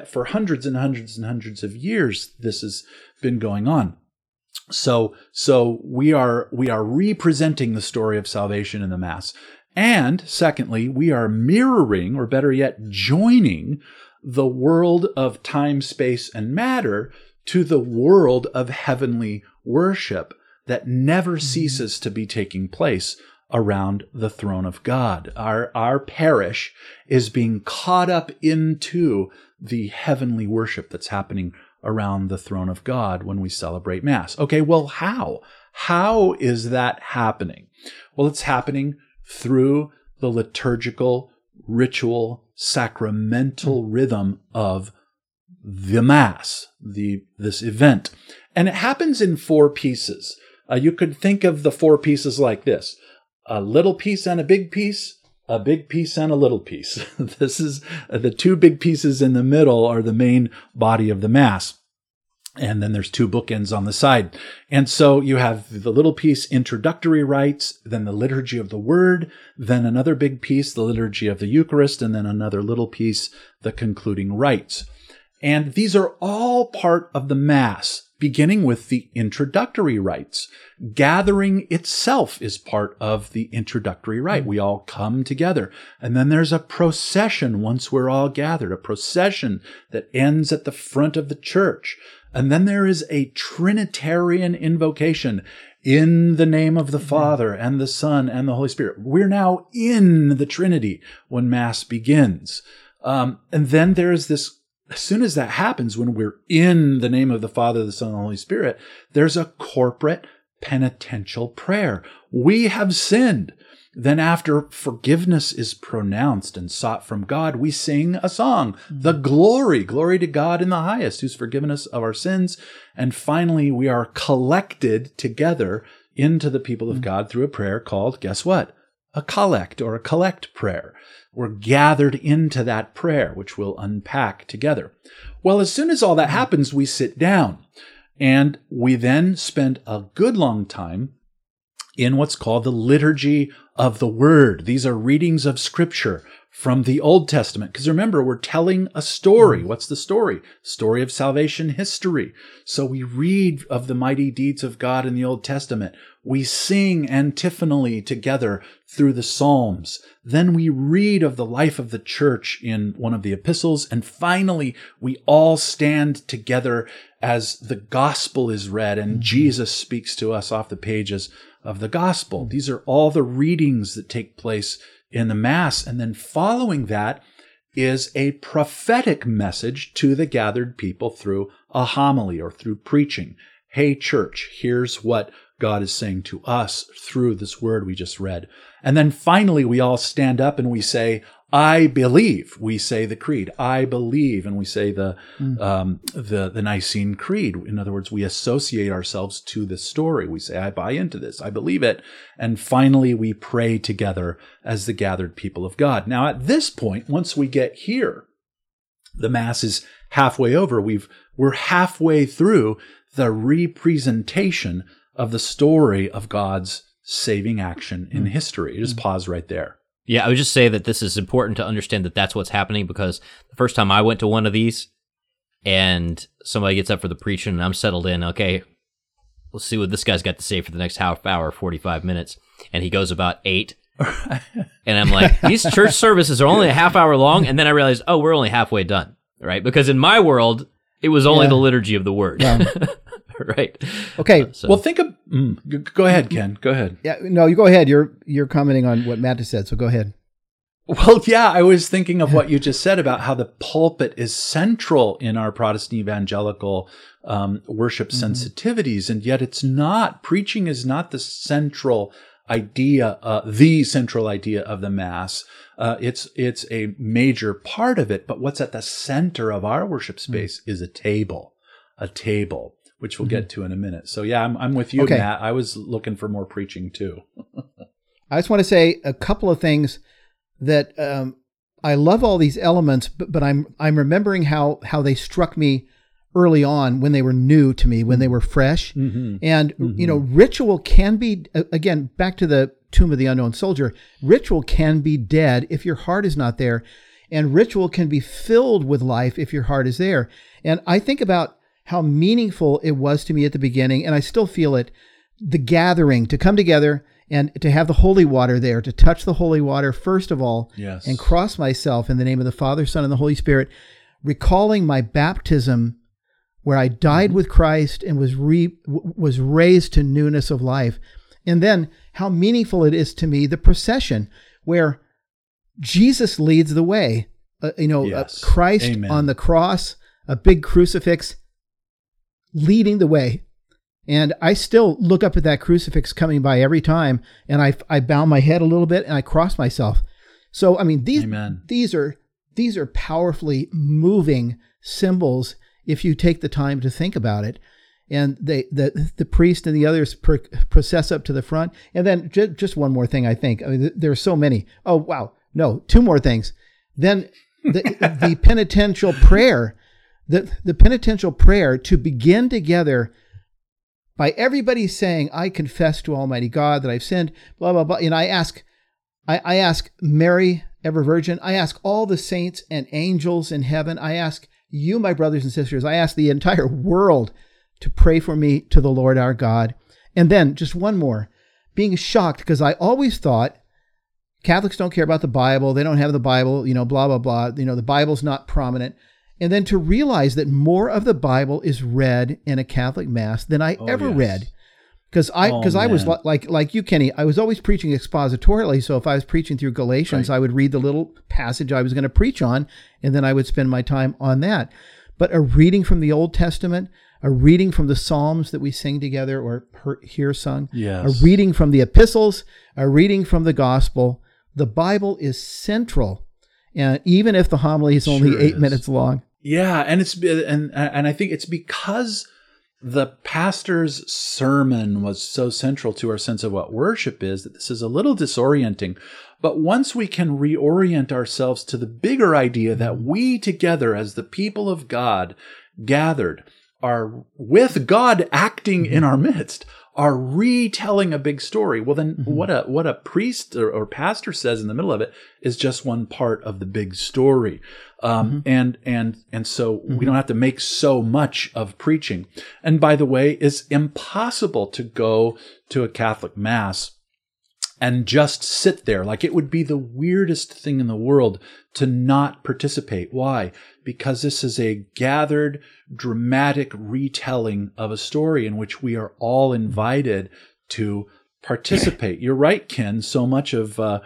For hundreds and hundreds and hundreds of years, this has been going on. So, so we are we are representing the story of salvation in the Mass. And secondly, we are mirroring, or better yet, joining the world of time, space, and matter to the world of heavenly worship that never ceases to be taking place around the throne of God. Our, our parish is being caught up into the heavenly worship that's happening around the throne of God when we celebrate Mass. Okay, well, how? How is that happening? Well, it's happening through the liturgical, ritual, sacramental rhythm of the Mass, the this event. And it happens in four pieces. Uh, you could think of the four pieces like this: a little piece and a big piece, a big piece and a little piece. This is uh, the two big pieces in the middle are the main body of the Mass. And then there's two bookends on the side. And so you have the little piece, introductory rites, then the liturgy of the word, then another big piece, the liturgy of the Eucharist, and then another little piece, the concluding rites. And these are all part of the Mass, beginning with the introductory rites. Gathering itself is part of the introductory rite. We all come together. And then there's a procession once we're all gathered, a procession that ends at the front of the church. And then there is a Trinitarian invocation in the name of the Father and the Son and the Holy Spirit. We're now in the Trinity when Mass begins. Um, and then there is this, as soon as that happens, when we're in the name of the Father, the Son, and the Holy Spirit, there's a corporate penitential prayer. We have sinned. Then after forgiveness is pronounced and sought from God, we sing a song, the glory, glory to God in the highest, who's forgiven us of our sins. And finally, we are collected together into the people of God through a prayer called, guess what? A collect or a collect prayer. We're gathered into that prayer, which we'll unpack together. Well, as soon as all that happens, we sit down and we then spend a good long time in what's called the liturgy of the word. These are readings of scripture from the Old Testament. Because remember, we're telling a story. What's the story? Story of salvation history. So we read of the mighty deeds of God in the Old Testament. We sing antiphonally together through the Psalms. Then we read of the life of the church in one of the epistles. And finally, we all stand together as the gospel is read and Jesus speaks to us off the pages of the gospel. These are all the readings that take place in the Mass. And then following that is a prophetic message to the gathered people through a homily or through preaching. Hey, church, here's what God is saying to us through this word we just read. And then finally, we all stand up and we say, I believe, we say the creed. I believe, and we say the, mm. um, the the Nicene Creed. In other words, we associate ourselves to the story. We say, I buy into this. I believe it. And finally, we pray together as the gathered people of God. Now, at this point, once we get here, the Mass is halfway over. We've, we're halfway through the representation of the story of God's saving action in mm. history. You just mm. pause right there. Yeah, I would just say that this is important to understand that that's what's happening, because the first time I went to one of these and somebody gets up for the preaching and I'm settled in, okay, let's see what this guy's got to say for the next half hour, forty-five minutes. And he goes about eight. And I'm like, these church services are only a half hour long. And then I realized, oh, we're only halfway done, right? Because in my world, it was only yeah. the liturgy of the word. Yeah. Right. Okay. Uh, so. Well, think of. Mm, go ahead, Ken. Go ahead. Yeah. No, you go ahead. You're you're commenting on what Matt has said, so go ahead. Well, yeah, I was thinking of what you just said about how the pulpit is central in our Protestant evangelical um, worship mm-hmm. sensitivities, and yet it's not. Preaching is not the central idea, uh, the central idea of the Mass. Uh, it's it's a major part of it, but what's at the center of our worship space mm-hmm. is a table, a table. Which we'll get to in a minute. So yeah, I'm, I'm with you, okay. Matt. I was looking for more preaching too. I just want to say a couple of things that um, I love all these elements, but, but I'm I'm remembering how how they struck me early on when they were new to me, when they were fresh. Mm-hmm. And mm-hmm. you know, ritual can be, again, back to the Tomb of the Unknown Soldier. Ritual can be dead if your heart is not there, and ritual can be filled with life if your heart is there. And I think about how meaningful it was to me at the beginning, and I still feel it, the gathering, to come together and to have the holy water there, to touch the holy water first of all, yes. and cross myself in the name of the Father, Son, and the Holy Spirit, recalling my baptism where I died with Christ and was re- was raised to newness of life. And then how meaningful it is to me, the procession where Jesus leads the way, uh, you know, yes. uh, Christ Amen. On the cross, a big crucifix, leading the way. And I still look up at that crucifix coming by every time, and I, I bow my head a little bit and I cross myself. So, I mean, these Amen. these are these are powerfully moving symbols if you take the time to think about it. And they the the priest and the others per, process up to the front. And then j- just one more thing, I think. I mean, th- there are so many. Oh, wow. No, two more things. Then the, the penitential prayer. The, the penitential prayer to begin together by everybody saying, I confess to Almighty God that I've sinned, blah, blah, blah. And I ask, I, I ask Mary, ever virgin, I ask all the saints and angels in heaven, I ask you, my brothers and sisters, I ask the entire world to pray for me to the Lord our God. And then just one more, being shocked, because I always thought Catholics don't care about the Bible, they don't have the Bible, you know, blah, blah, blah, you know, the Bible's not prominent. And then to realize that more of the Bible is read in a Catholic Mass than I oh, ever yes. read. Because I, oh, I was li- like like you, Kenny, I was always preaching expositorily. So if I was preaching through Galatians, right. I would read the little passage I was going to preach on, and then I would spend my time on that. But a reading from the Old Testament, a reading from the Psalms that we sing together or hear sung, yes. a reading from the epistles, a reading from the gospel, the Bible is central. And even if the homily is only sure eight is. minutes long. Yeah, and it's and and I think it's because the pastor's sermon was so central to our sense of what worship is that this is a little disorienting. But once we can reorient ourselves to the bigger idea that we together as the people of God gathered are with God acting in our midst, are retelling a big story. Well, then mm-hmm. what a what a priest or, or pastor says in the middle of it is just one part of the big story. Um, mm-hmm. And and and so mm-hmm. we don't have to make so much of preaching. And by the way, it's impossible to go to a Catholic Mass and just sit there. Like, it would be the weirdest thing in the world to not participate. Why? Because this is a gathered, dramatic retelling of a story in which we are all invited to participate. You're right, Ken. So much of uh,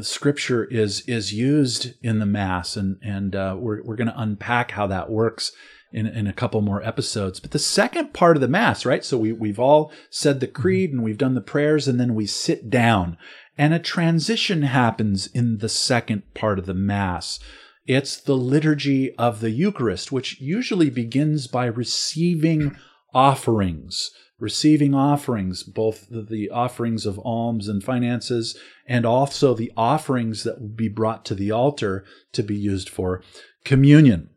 Scripture is is used in the Mass, and and uh, we're we're going to unpack how that works in in a couple more episodes. But the second part of the Mass, right? So we we've all said the creed and we've done the prayers, and then we sit down. And a transition happens in the second part of the Mass. It's the liturgy of the Eucharist, which usually begins by receiving offerings, receiving offerings, both the offerings of alms and finances, and also the offerings that will be brought to the altar to be used for communion.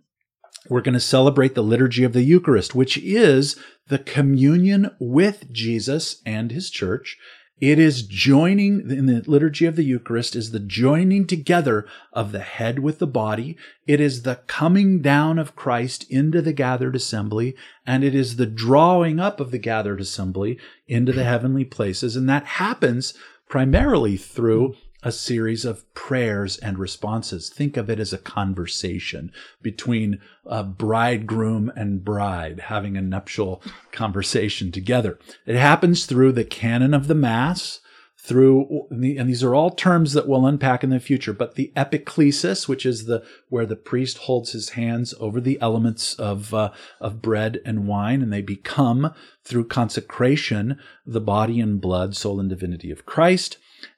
We're going to celebrate the liturgy of the Eucharist, which is the communion with Jesus and his church. It is joining, in the liturgy of the Eucharist, is the joining together of the head with the body. It is the coming down of Christ into the gathered assembly, and it is the drawing up of the gathered assembly into the heavenly places. And that happens primarily through a series of prayers and responses. Think of it as a conversation between a bridegroom and bride, having a nuptial conversation together. It happens through the canon of the Mass, through, and these are all terms that we'll unpack in the future, but the epiclesis, which is the where the priest holds his hands over the elements of uh, of bread and wine, and they become, through consecration, the body and blood, soul and divinity of Christ.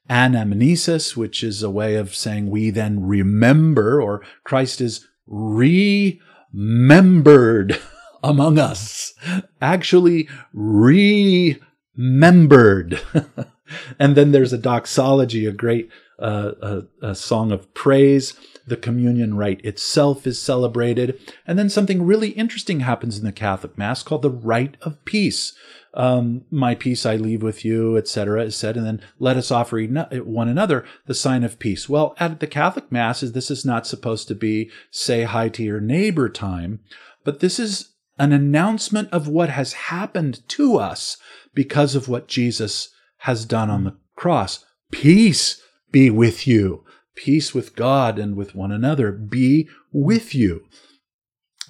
Anamnesis, which is a way of saying we then remember, or Christ is remembered among us, actually remembered. And then there's a doxology, a great uh, a, a song of praise. The communion rite itself is celebrated. And then something really interesting happens in the Catholic Mass called the rite of peace. Um, my peace I leave with you, et cetera is said, and then let us offer one another the sign of peace. Well, at the Catholic Mass, this is not supposed to be say hi to your neighbor time, but this is an announcement of what has happened to us because of what Jesus has done on the cross. Peace be with you. Peace with God and with one another be with you.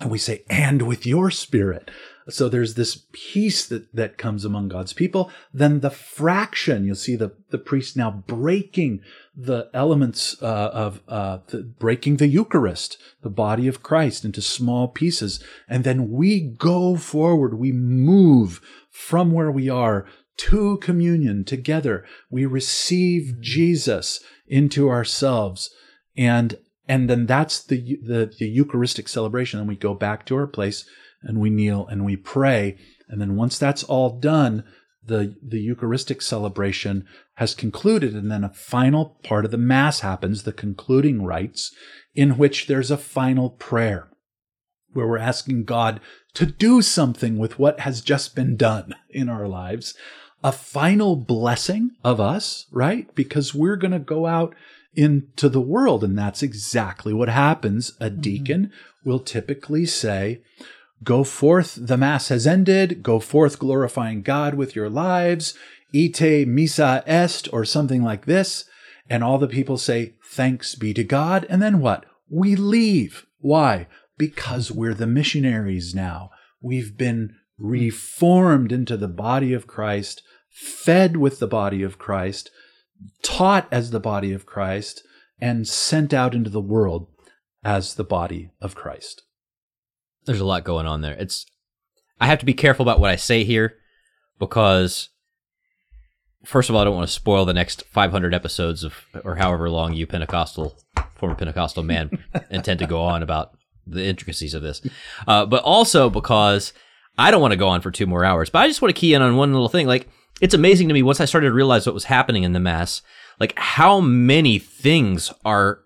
And we say, and with your spirit. So there's this peace that, that comes among God's people. Then the fraction, you'll see the, the priest now breaking the elements uh, of uh, the, breaking the Eucharist, the body of Christ, into small pieces. And then we go forward. We move from where we are to communion together. We receive Jesus into ourselves, and and then that's the, the the Eucharistic celebration. And we go back to our place, and we kneel and we pray. And then once that's all done, the, the Eucharistic celebration has concluded. And then a final part of the Mass happens, the concluding rites, in which there's a final prayer where we're asking God to do something with what has just been done in our lives. A final blessing of us, right? Because we're going to go out into the world. And that's exactly what happens. A deacon mm-hmm. will typically say, go forth, the Mass has ended, go forth glorifying God with your lives, ite missa est, or something like this. And all the people say, thanks be to God. And then what? We leave. Why? Because we're the missionaries now. We've been reformed into the body of Christ, fed with the body of Christ, taught as the body of Christ, and sent out into the world as the body of Christ. There's a lot going on there. It's, I have to be careful about what I say here because, first of all, I don't want to spoil the next five hundred episodes of, or however long you Pentecostal, former Pentecostal man intend to go on about the intricacies of this. Uh, but also because I don't want to go on for two more hours, but I just want to key in on one little thing. Like, it's amazing to me once I started to realize what was happening in the Mass, like how many things are,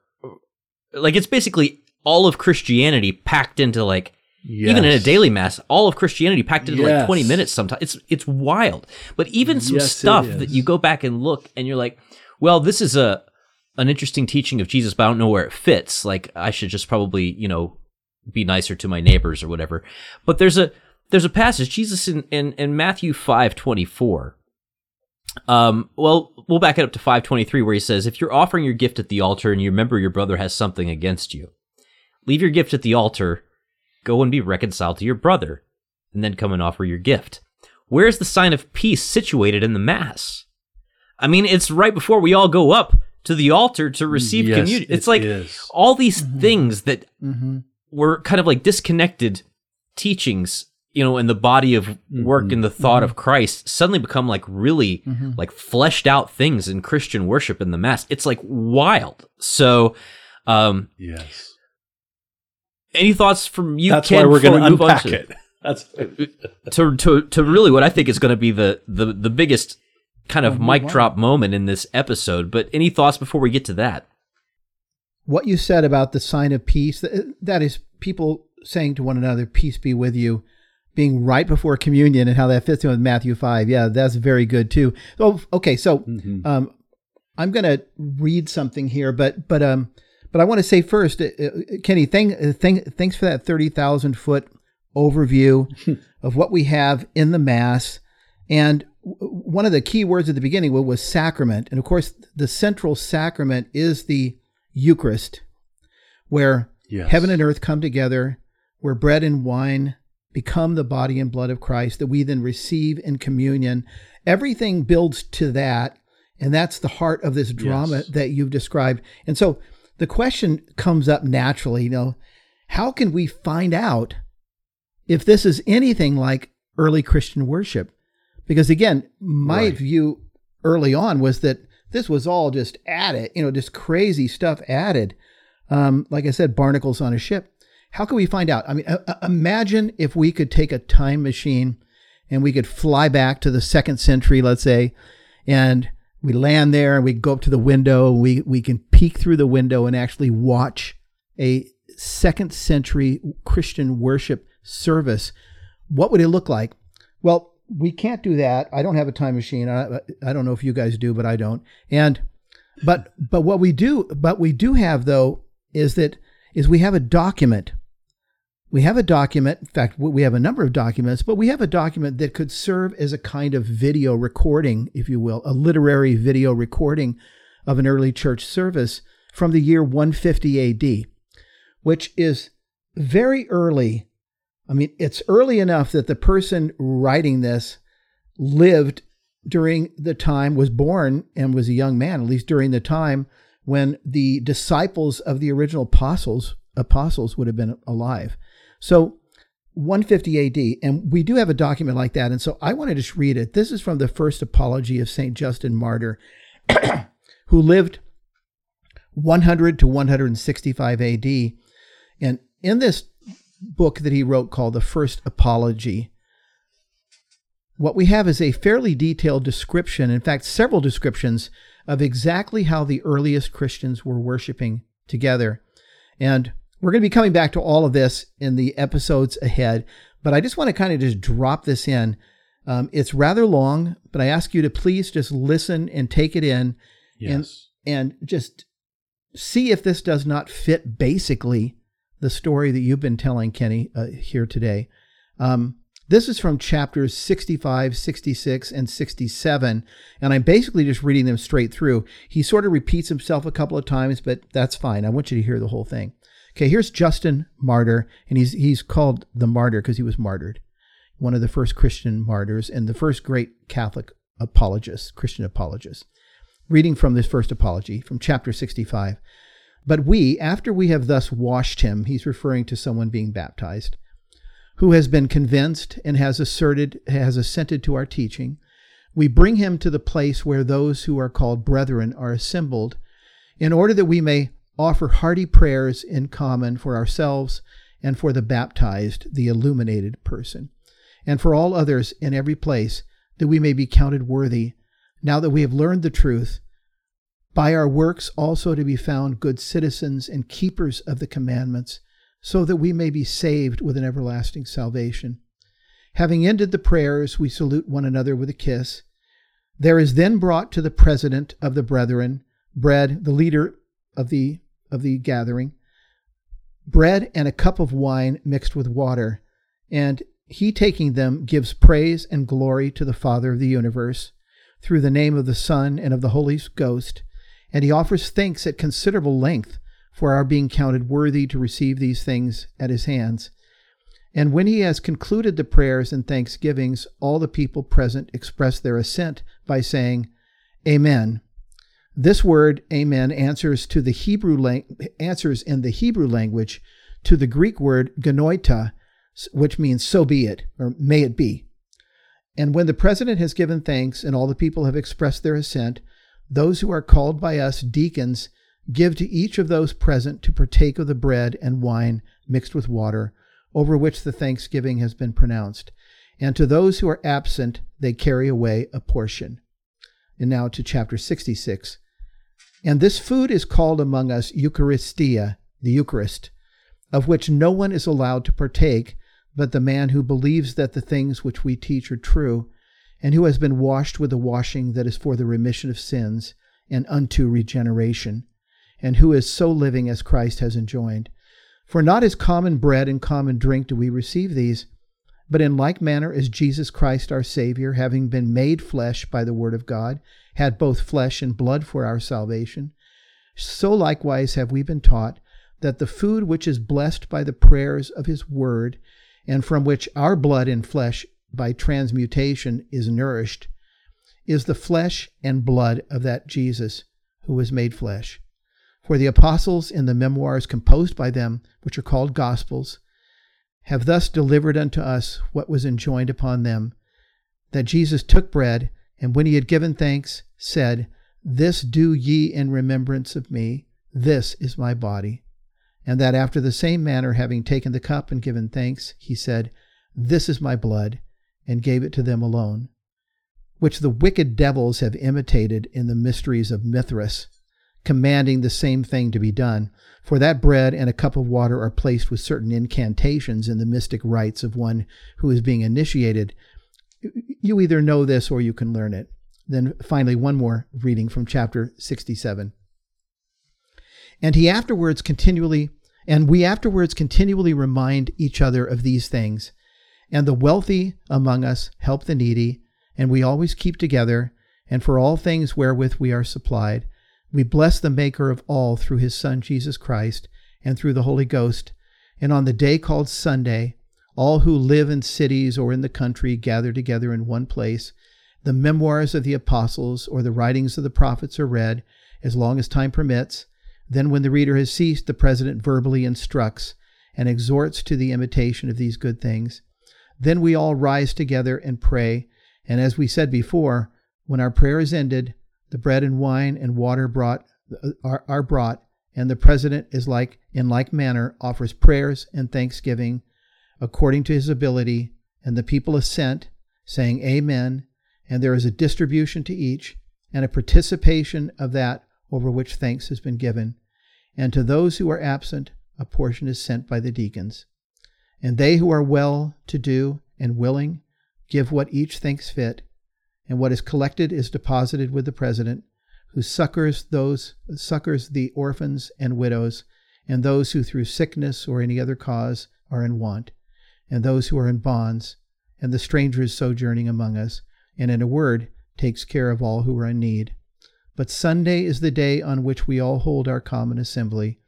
like it's basically all of Christianity packed into like, yes. Even in a daily Mass, all of Christianity packed into yes. like twenty minutes sometimes. It's it's wild. But even some yes, stuff that you go back and look and you're like, well, this is a an interesting teaching of Jesus, but I don't know where it fits. Like, I should just probably, you know, be nicer to my neighbors or whatever. But there's a there's a passage, Jesus in, in, in Matthew five twenty-four. Um, well, we'll back it up to five twenty-three where he says, if you're offering your gift at the altar and you remember your brother has something against you, leave your gift at the altar, go and be reconciled to your brother, and then come and offer your gift. Where is the sign of peace situated in the Mass? I mean, it's right before we all go up to the altar to receive yes, communion. It's it like is. all these mm-hmm. things that mm-hmm. were kind of like disconnected teachings you know, and the body of work mm-hmm. and the thought mm-hmm. of Christ suddenly become like really mm-hmm. like fleshed out things in Christian worship in the Mass. It's like wild. So, um, yes. Any thoughts from you? That's Ken, why we're going to unpack it. To, That's to to to really what I think is going to be the the the biggest kind of oh, mic wow. drop moment in this episode. But any thoughts before we get to that? What you said about the sign of peace, that is people saying to one another, peace be with you, being right before communion and how that fits in with Matthew five. Yeah, that's very good too. Oh, okay. So mm-hmm. um, I'm going to read something here, but but um, but I want to say first, uh, Kenny, thank, thank, thanks for that thirty thousand foot overview of what we have in the Mass. And w- one of the key words at the beginning was sacrament. And of course, the central sacrament is the Eucharist, where yes. heaven and earth come together, where bread and wine become the body and blood of Christ that we then receive in communion. Everything builds to that, and that's the heart of this drama yes. that you've described. And so the question comes up naturally, you know, how can we find out if this is anything like early Christian worship? Because again, my right. view early on was that this was all just added, you know, just crazy stuff added. Um, like I said, barnacles on a ship. How can we find out? I mean, uh, imagine if we could take a time machine and we could fly back to the second century, let's say, and we land there and we go up to the window. We, we can peek through the window and actually watch a second century Christian worship service. What would it look like? Well, we can't do that. I don't have a time machine. I, I don't know if you guys do, but I don't. And, but, but what we do, but we do have though, is that, is we have a document. We have a document. In fact, we have a number of documents, but we have a document that could serve as a kind of video recording, if you will, a literary video recording of an early church service from the year one fifty A D, which is very early. I mean, it's early enough that the person writing this lived during the time, was born and was a young man, at least during the time when the disciples of the original apostles apostles would have been alive. So one fifty A D, and we do have a document like that. And so I want to just read it. This is from the First Apology of Saint Justin Martyr, who lived one hundred to one sixty-five A D. And in this book that he wrote called The First Apology, what we have is a fairly detailed description, in fact, several descriptions of exactly how the earliest Christians were worshiping together. And we're going to be coming back to all of this in the episodes ahead, but I just want to kind of just drop this in. Um, it's rather long, but I ask you to please just listen and take it in yes. and, and just see if this does not fit basically the story that you've been telling, Kenny, uh, here today. Um, this is from chapters sixty-five, sixty-six, and sixty-seven, and I'm basically just reading them straight through. He sort of repeats himself a couple of times, but that's fine. I want you to hear the whole thing. Okay, here's Justin Martyr, and he's he's called the Martyr because he was martyred, one of the first Christian martyrs and the first great Catholic apologist, Christian apologist. Reading from this First Apology, from chapter sixty-five. But we, after we have thus washed him, he's referring to someone being baptized, who has been convinced and has asserted, has assented to our teaching, we bring him to the place where those who are called brethren are assembled, in order that we may offer hearty prayers in common for ourselves and for the baptized, the illuminated person, and for all others in every place, that we may be counted worthy, now that we have learned the truth, by our works also to be found good citizens and keepers of the commandments, so that we may be saved with an everlasting salvation. Having ended the prayers, we salute one another with a kiss. There is then brought to the president of the brethren, bread, the leader of the of the gathering, bread and a cup of wine mixed with water. And he, taking them, gives praise and glory to the Father of the universe, through the name of the Son and of the Holy Ghost, and he offers thanks at considerable length for our being counted worthy to receive these things at his hands. And when he has concluded the prayers and thanksgivings, all the people present express their assent by saying, Amen. This word, Amen, answers to the Hebrew lang- answers in the Hebrew language to the Greek word genoita, which means so be it, or may it be. And when the president has given thanks and all the people have expressed their assent, those who are called by us deacons give to each of those present to partake of the bread and wine mixed with water, over which the thanksgiving has been pronounced. And to those who are absent, they carry away a portion. And now to chapter sixty-six. And this food is called among us Eucharistia, the Eucharist, of which no one is allowed to partake but the man who believes that the things which we teach are true, and who has been washed with the washing that is for the remission of sins and unto regeneration, and who is so living as Christ has enjoined. For not as common bread and common drink do we receive these, but in like manner as Jesus Christ our Savior, having been made flesh by the word of God, had both flesh and blood for our salvation, so likewise have we been taught that the food which is blessed by the prayers of his word, and from which our blood and flesh by transmutation is nourished, is the flesh and blood of that Jesus who was made flesh. For the apostles in the memoirs composed by them, which are called Gospels, have thus delivered unto us what was enjoined upon them, that Jesus took bread, and when he had given thanks, said, This do ye in remembrance of me, this is my body. And that after the same manner, having taken the cup and given thanks, he said, This is my blood, and gave it to them alone, which the wicked devils have imitated in the mysteries of Mithras, commanding the same thing to be done. For that bread and a cup of water are placed with certain incantations in the mystic rites of one who is being initiated. You either know this or you can learn it. Then finally, one more reading from chapter sixty-seven. And he afterwards continually, and we afterwards continually remind each other of these things. And the wealthy among us help the needy, and we always keep together, and for all things wherewith we are supplied, we bless the Maker of all through his Son Jesus Christ, and through the Holy Ghost. And on the day called Sunday, all who live in cities or in the country gather together in one place. The memoirs of the apostles or the writings of the prophets are read, as long as time permits. Then when the reader has ceased, the president verbally instructs and exhorts to the imitation of these good things. Then we all rise together and pray. And as we said before, when our prayer is ended, the bread and wine and water brought are, are brought, and the president is like in like manner offers prayers and thanksgiving according to his ability, and the people assent, saying Amen, and there is a distribution to each, and a participation of that over which thanks has been given. And to those who are absent, a portion is sent by the deacons. And they who are well-to-do and willing give what each thinks fit, and what is collected is deposited with the president, who succors those succors the orphans and widows, and those who through sickness or any other cause are in want, and those who are in bonds, and the strangers sojourning among us, and in a word takes care of all who are in need. But Sunday is the day on which we all hold our common assembly,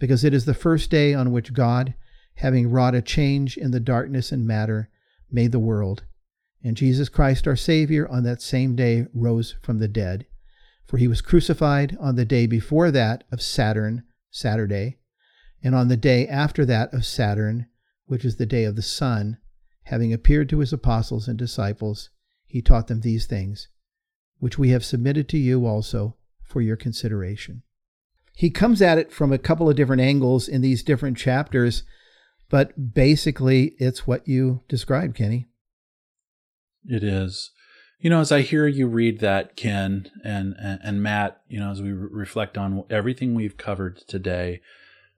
because it is the first day on which God, having wrought a change in the darkness and matter, made the world. And Jesus Christ our Savior on that same day rose from the dead. For he was crucified on the day before that of Saturn, Saturday, and on the day after that of Saturn, which is the day of the sun. Having appeared to his apostles and disciples, he taught them these things, which we have submitted to you also for your consideration. He comes at it from a couple of different angles in these different chapters, but basically it's what you described, Kenny. It is. You know, as I hear you read that, Ken and, and, and Matt, you know, as we re- reflect on everything we've covered today,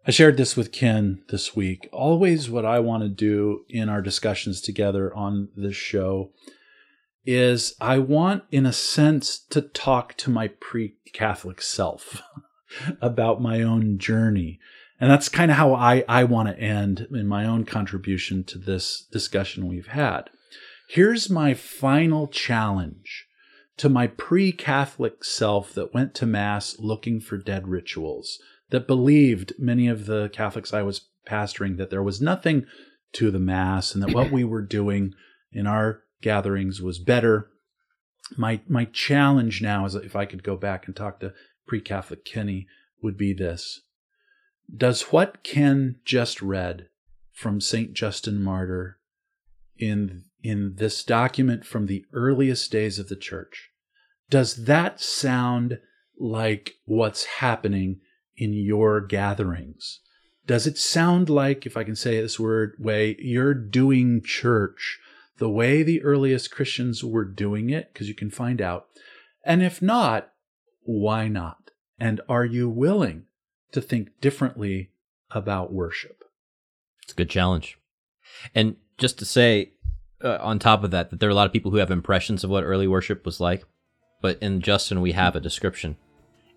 I shared this with Ken this week. Always what I want to do in our discussions together on this show is I want, in a sense, to talk to my pre-Catholic self about my own journey. And that's kind of how I, I want to end in my own contribution to this discussion we've had. Here's my final challenge to my pre-Catholic self that went to Mass looking for dead rituals, that believed, many of the Catholics I was pastoring, that there was nothing to the Mass and that what we were doing in our gatherings was better. My my challenge now is, if I could go back and talk to pre-Catholic Kenny, would be this. Does what Ken just read from Saint Justin Martyr in, in this document from the earliest days of the church. Does that sound like what's happening in your gatherings? Does it sound like, if I can say this word way, you're doing church the way the earliest Christians were doing it? Because you can find out. And if not, why not? And are you willing to think differently about worship? It's a good challenge. And just to say, uh, on top of that, that there are a lot of people who have impressions of what early worship was like. But in Justin, we have a description.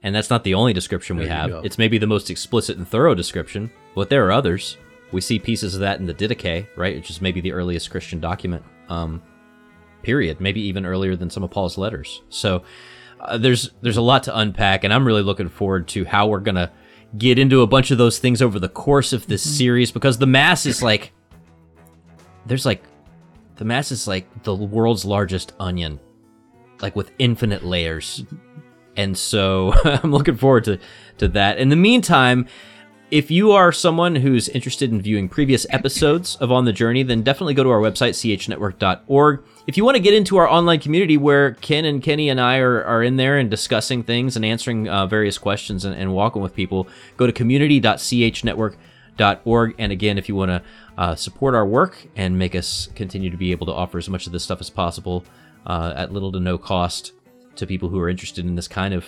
And that's not the only description we have. It's maybe the most explicit and thorough description, but there are others. We see pieces of that in the Didache, right? Which is maybe the earliest Christian document, um, period. Maybe even earlier than some of Paul's letters. So uh, there's there's a lot to unpack, and I'm really looking forward to how we're going to get into a bunch of those things over the course of this mm-hmm. series, because the Mass is like, there's like, the Mass is like the world's largest onion, like with infinite layers. And so I'm looking forward to, to that. In the meantime, if you are someone who's interested in viewing previous episodes of On the Journey, then definitely go to our website, c h network dot org. If you want to get into our online community where Ken and Kenny and I are, are in there and discussing things and answering uh, various questions and, and walking with people, go to community dot c h network dot org. And again, if you want to uh, support our work and make us continue to be able to offer as much of this stuff as possible uh, at little to no cost to people who are interested in this kind of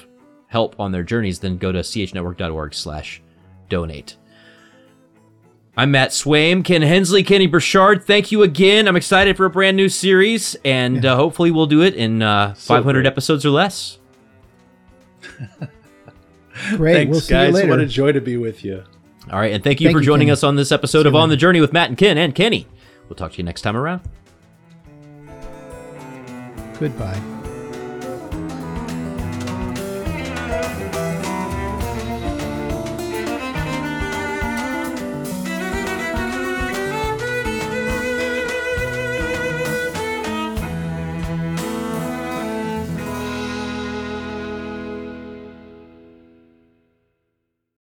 help on their journeys, then go to c h network dot org slash donate. I'm Matt Swaim, Ken Hensley, Kenny Burchard. Thank you again. I'm excited for a brand new series, and uh, hopefully we'll do it in uh, so five hundred great. episodes or less. Great. Thanks, we'll see guys. You later. What a joy to be with you. All right, and thank you thank for you, joining Kenny. us on this episode see of On later. the Journey with Matt and Ken and Kenny. We'll talk to you next time around. Goodbye.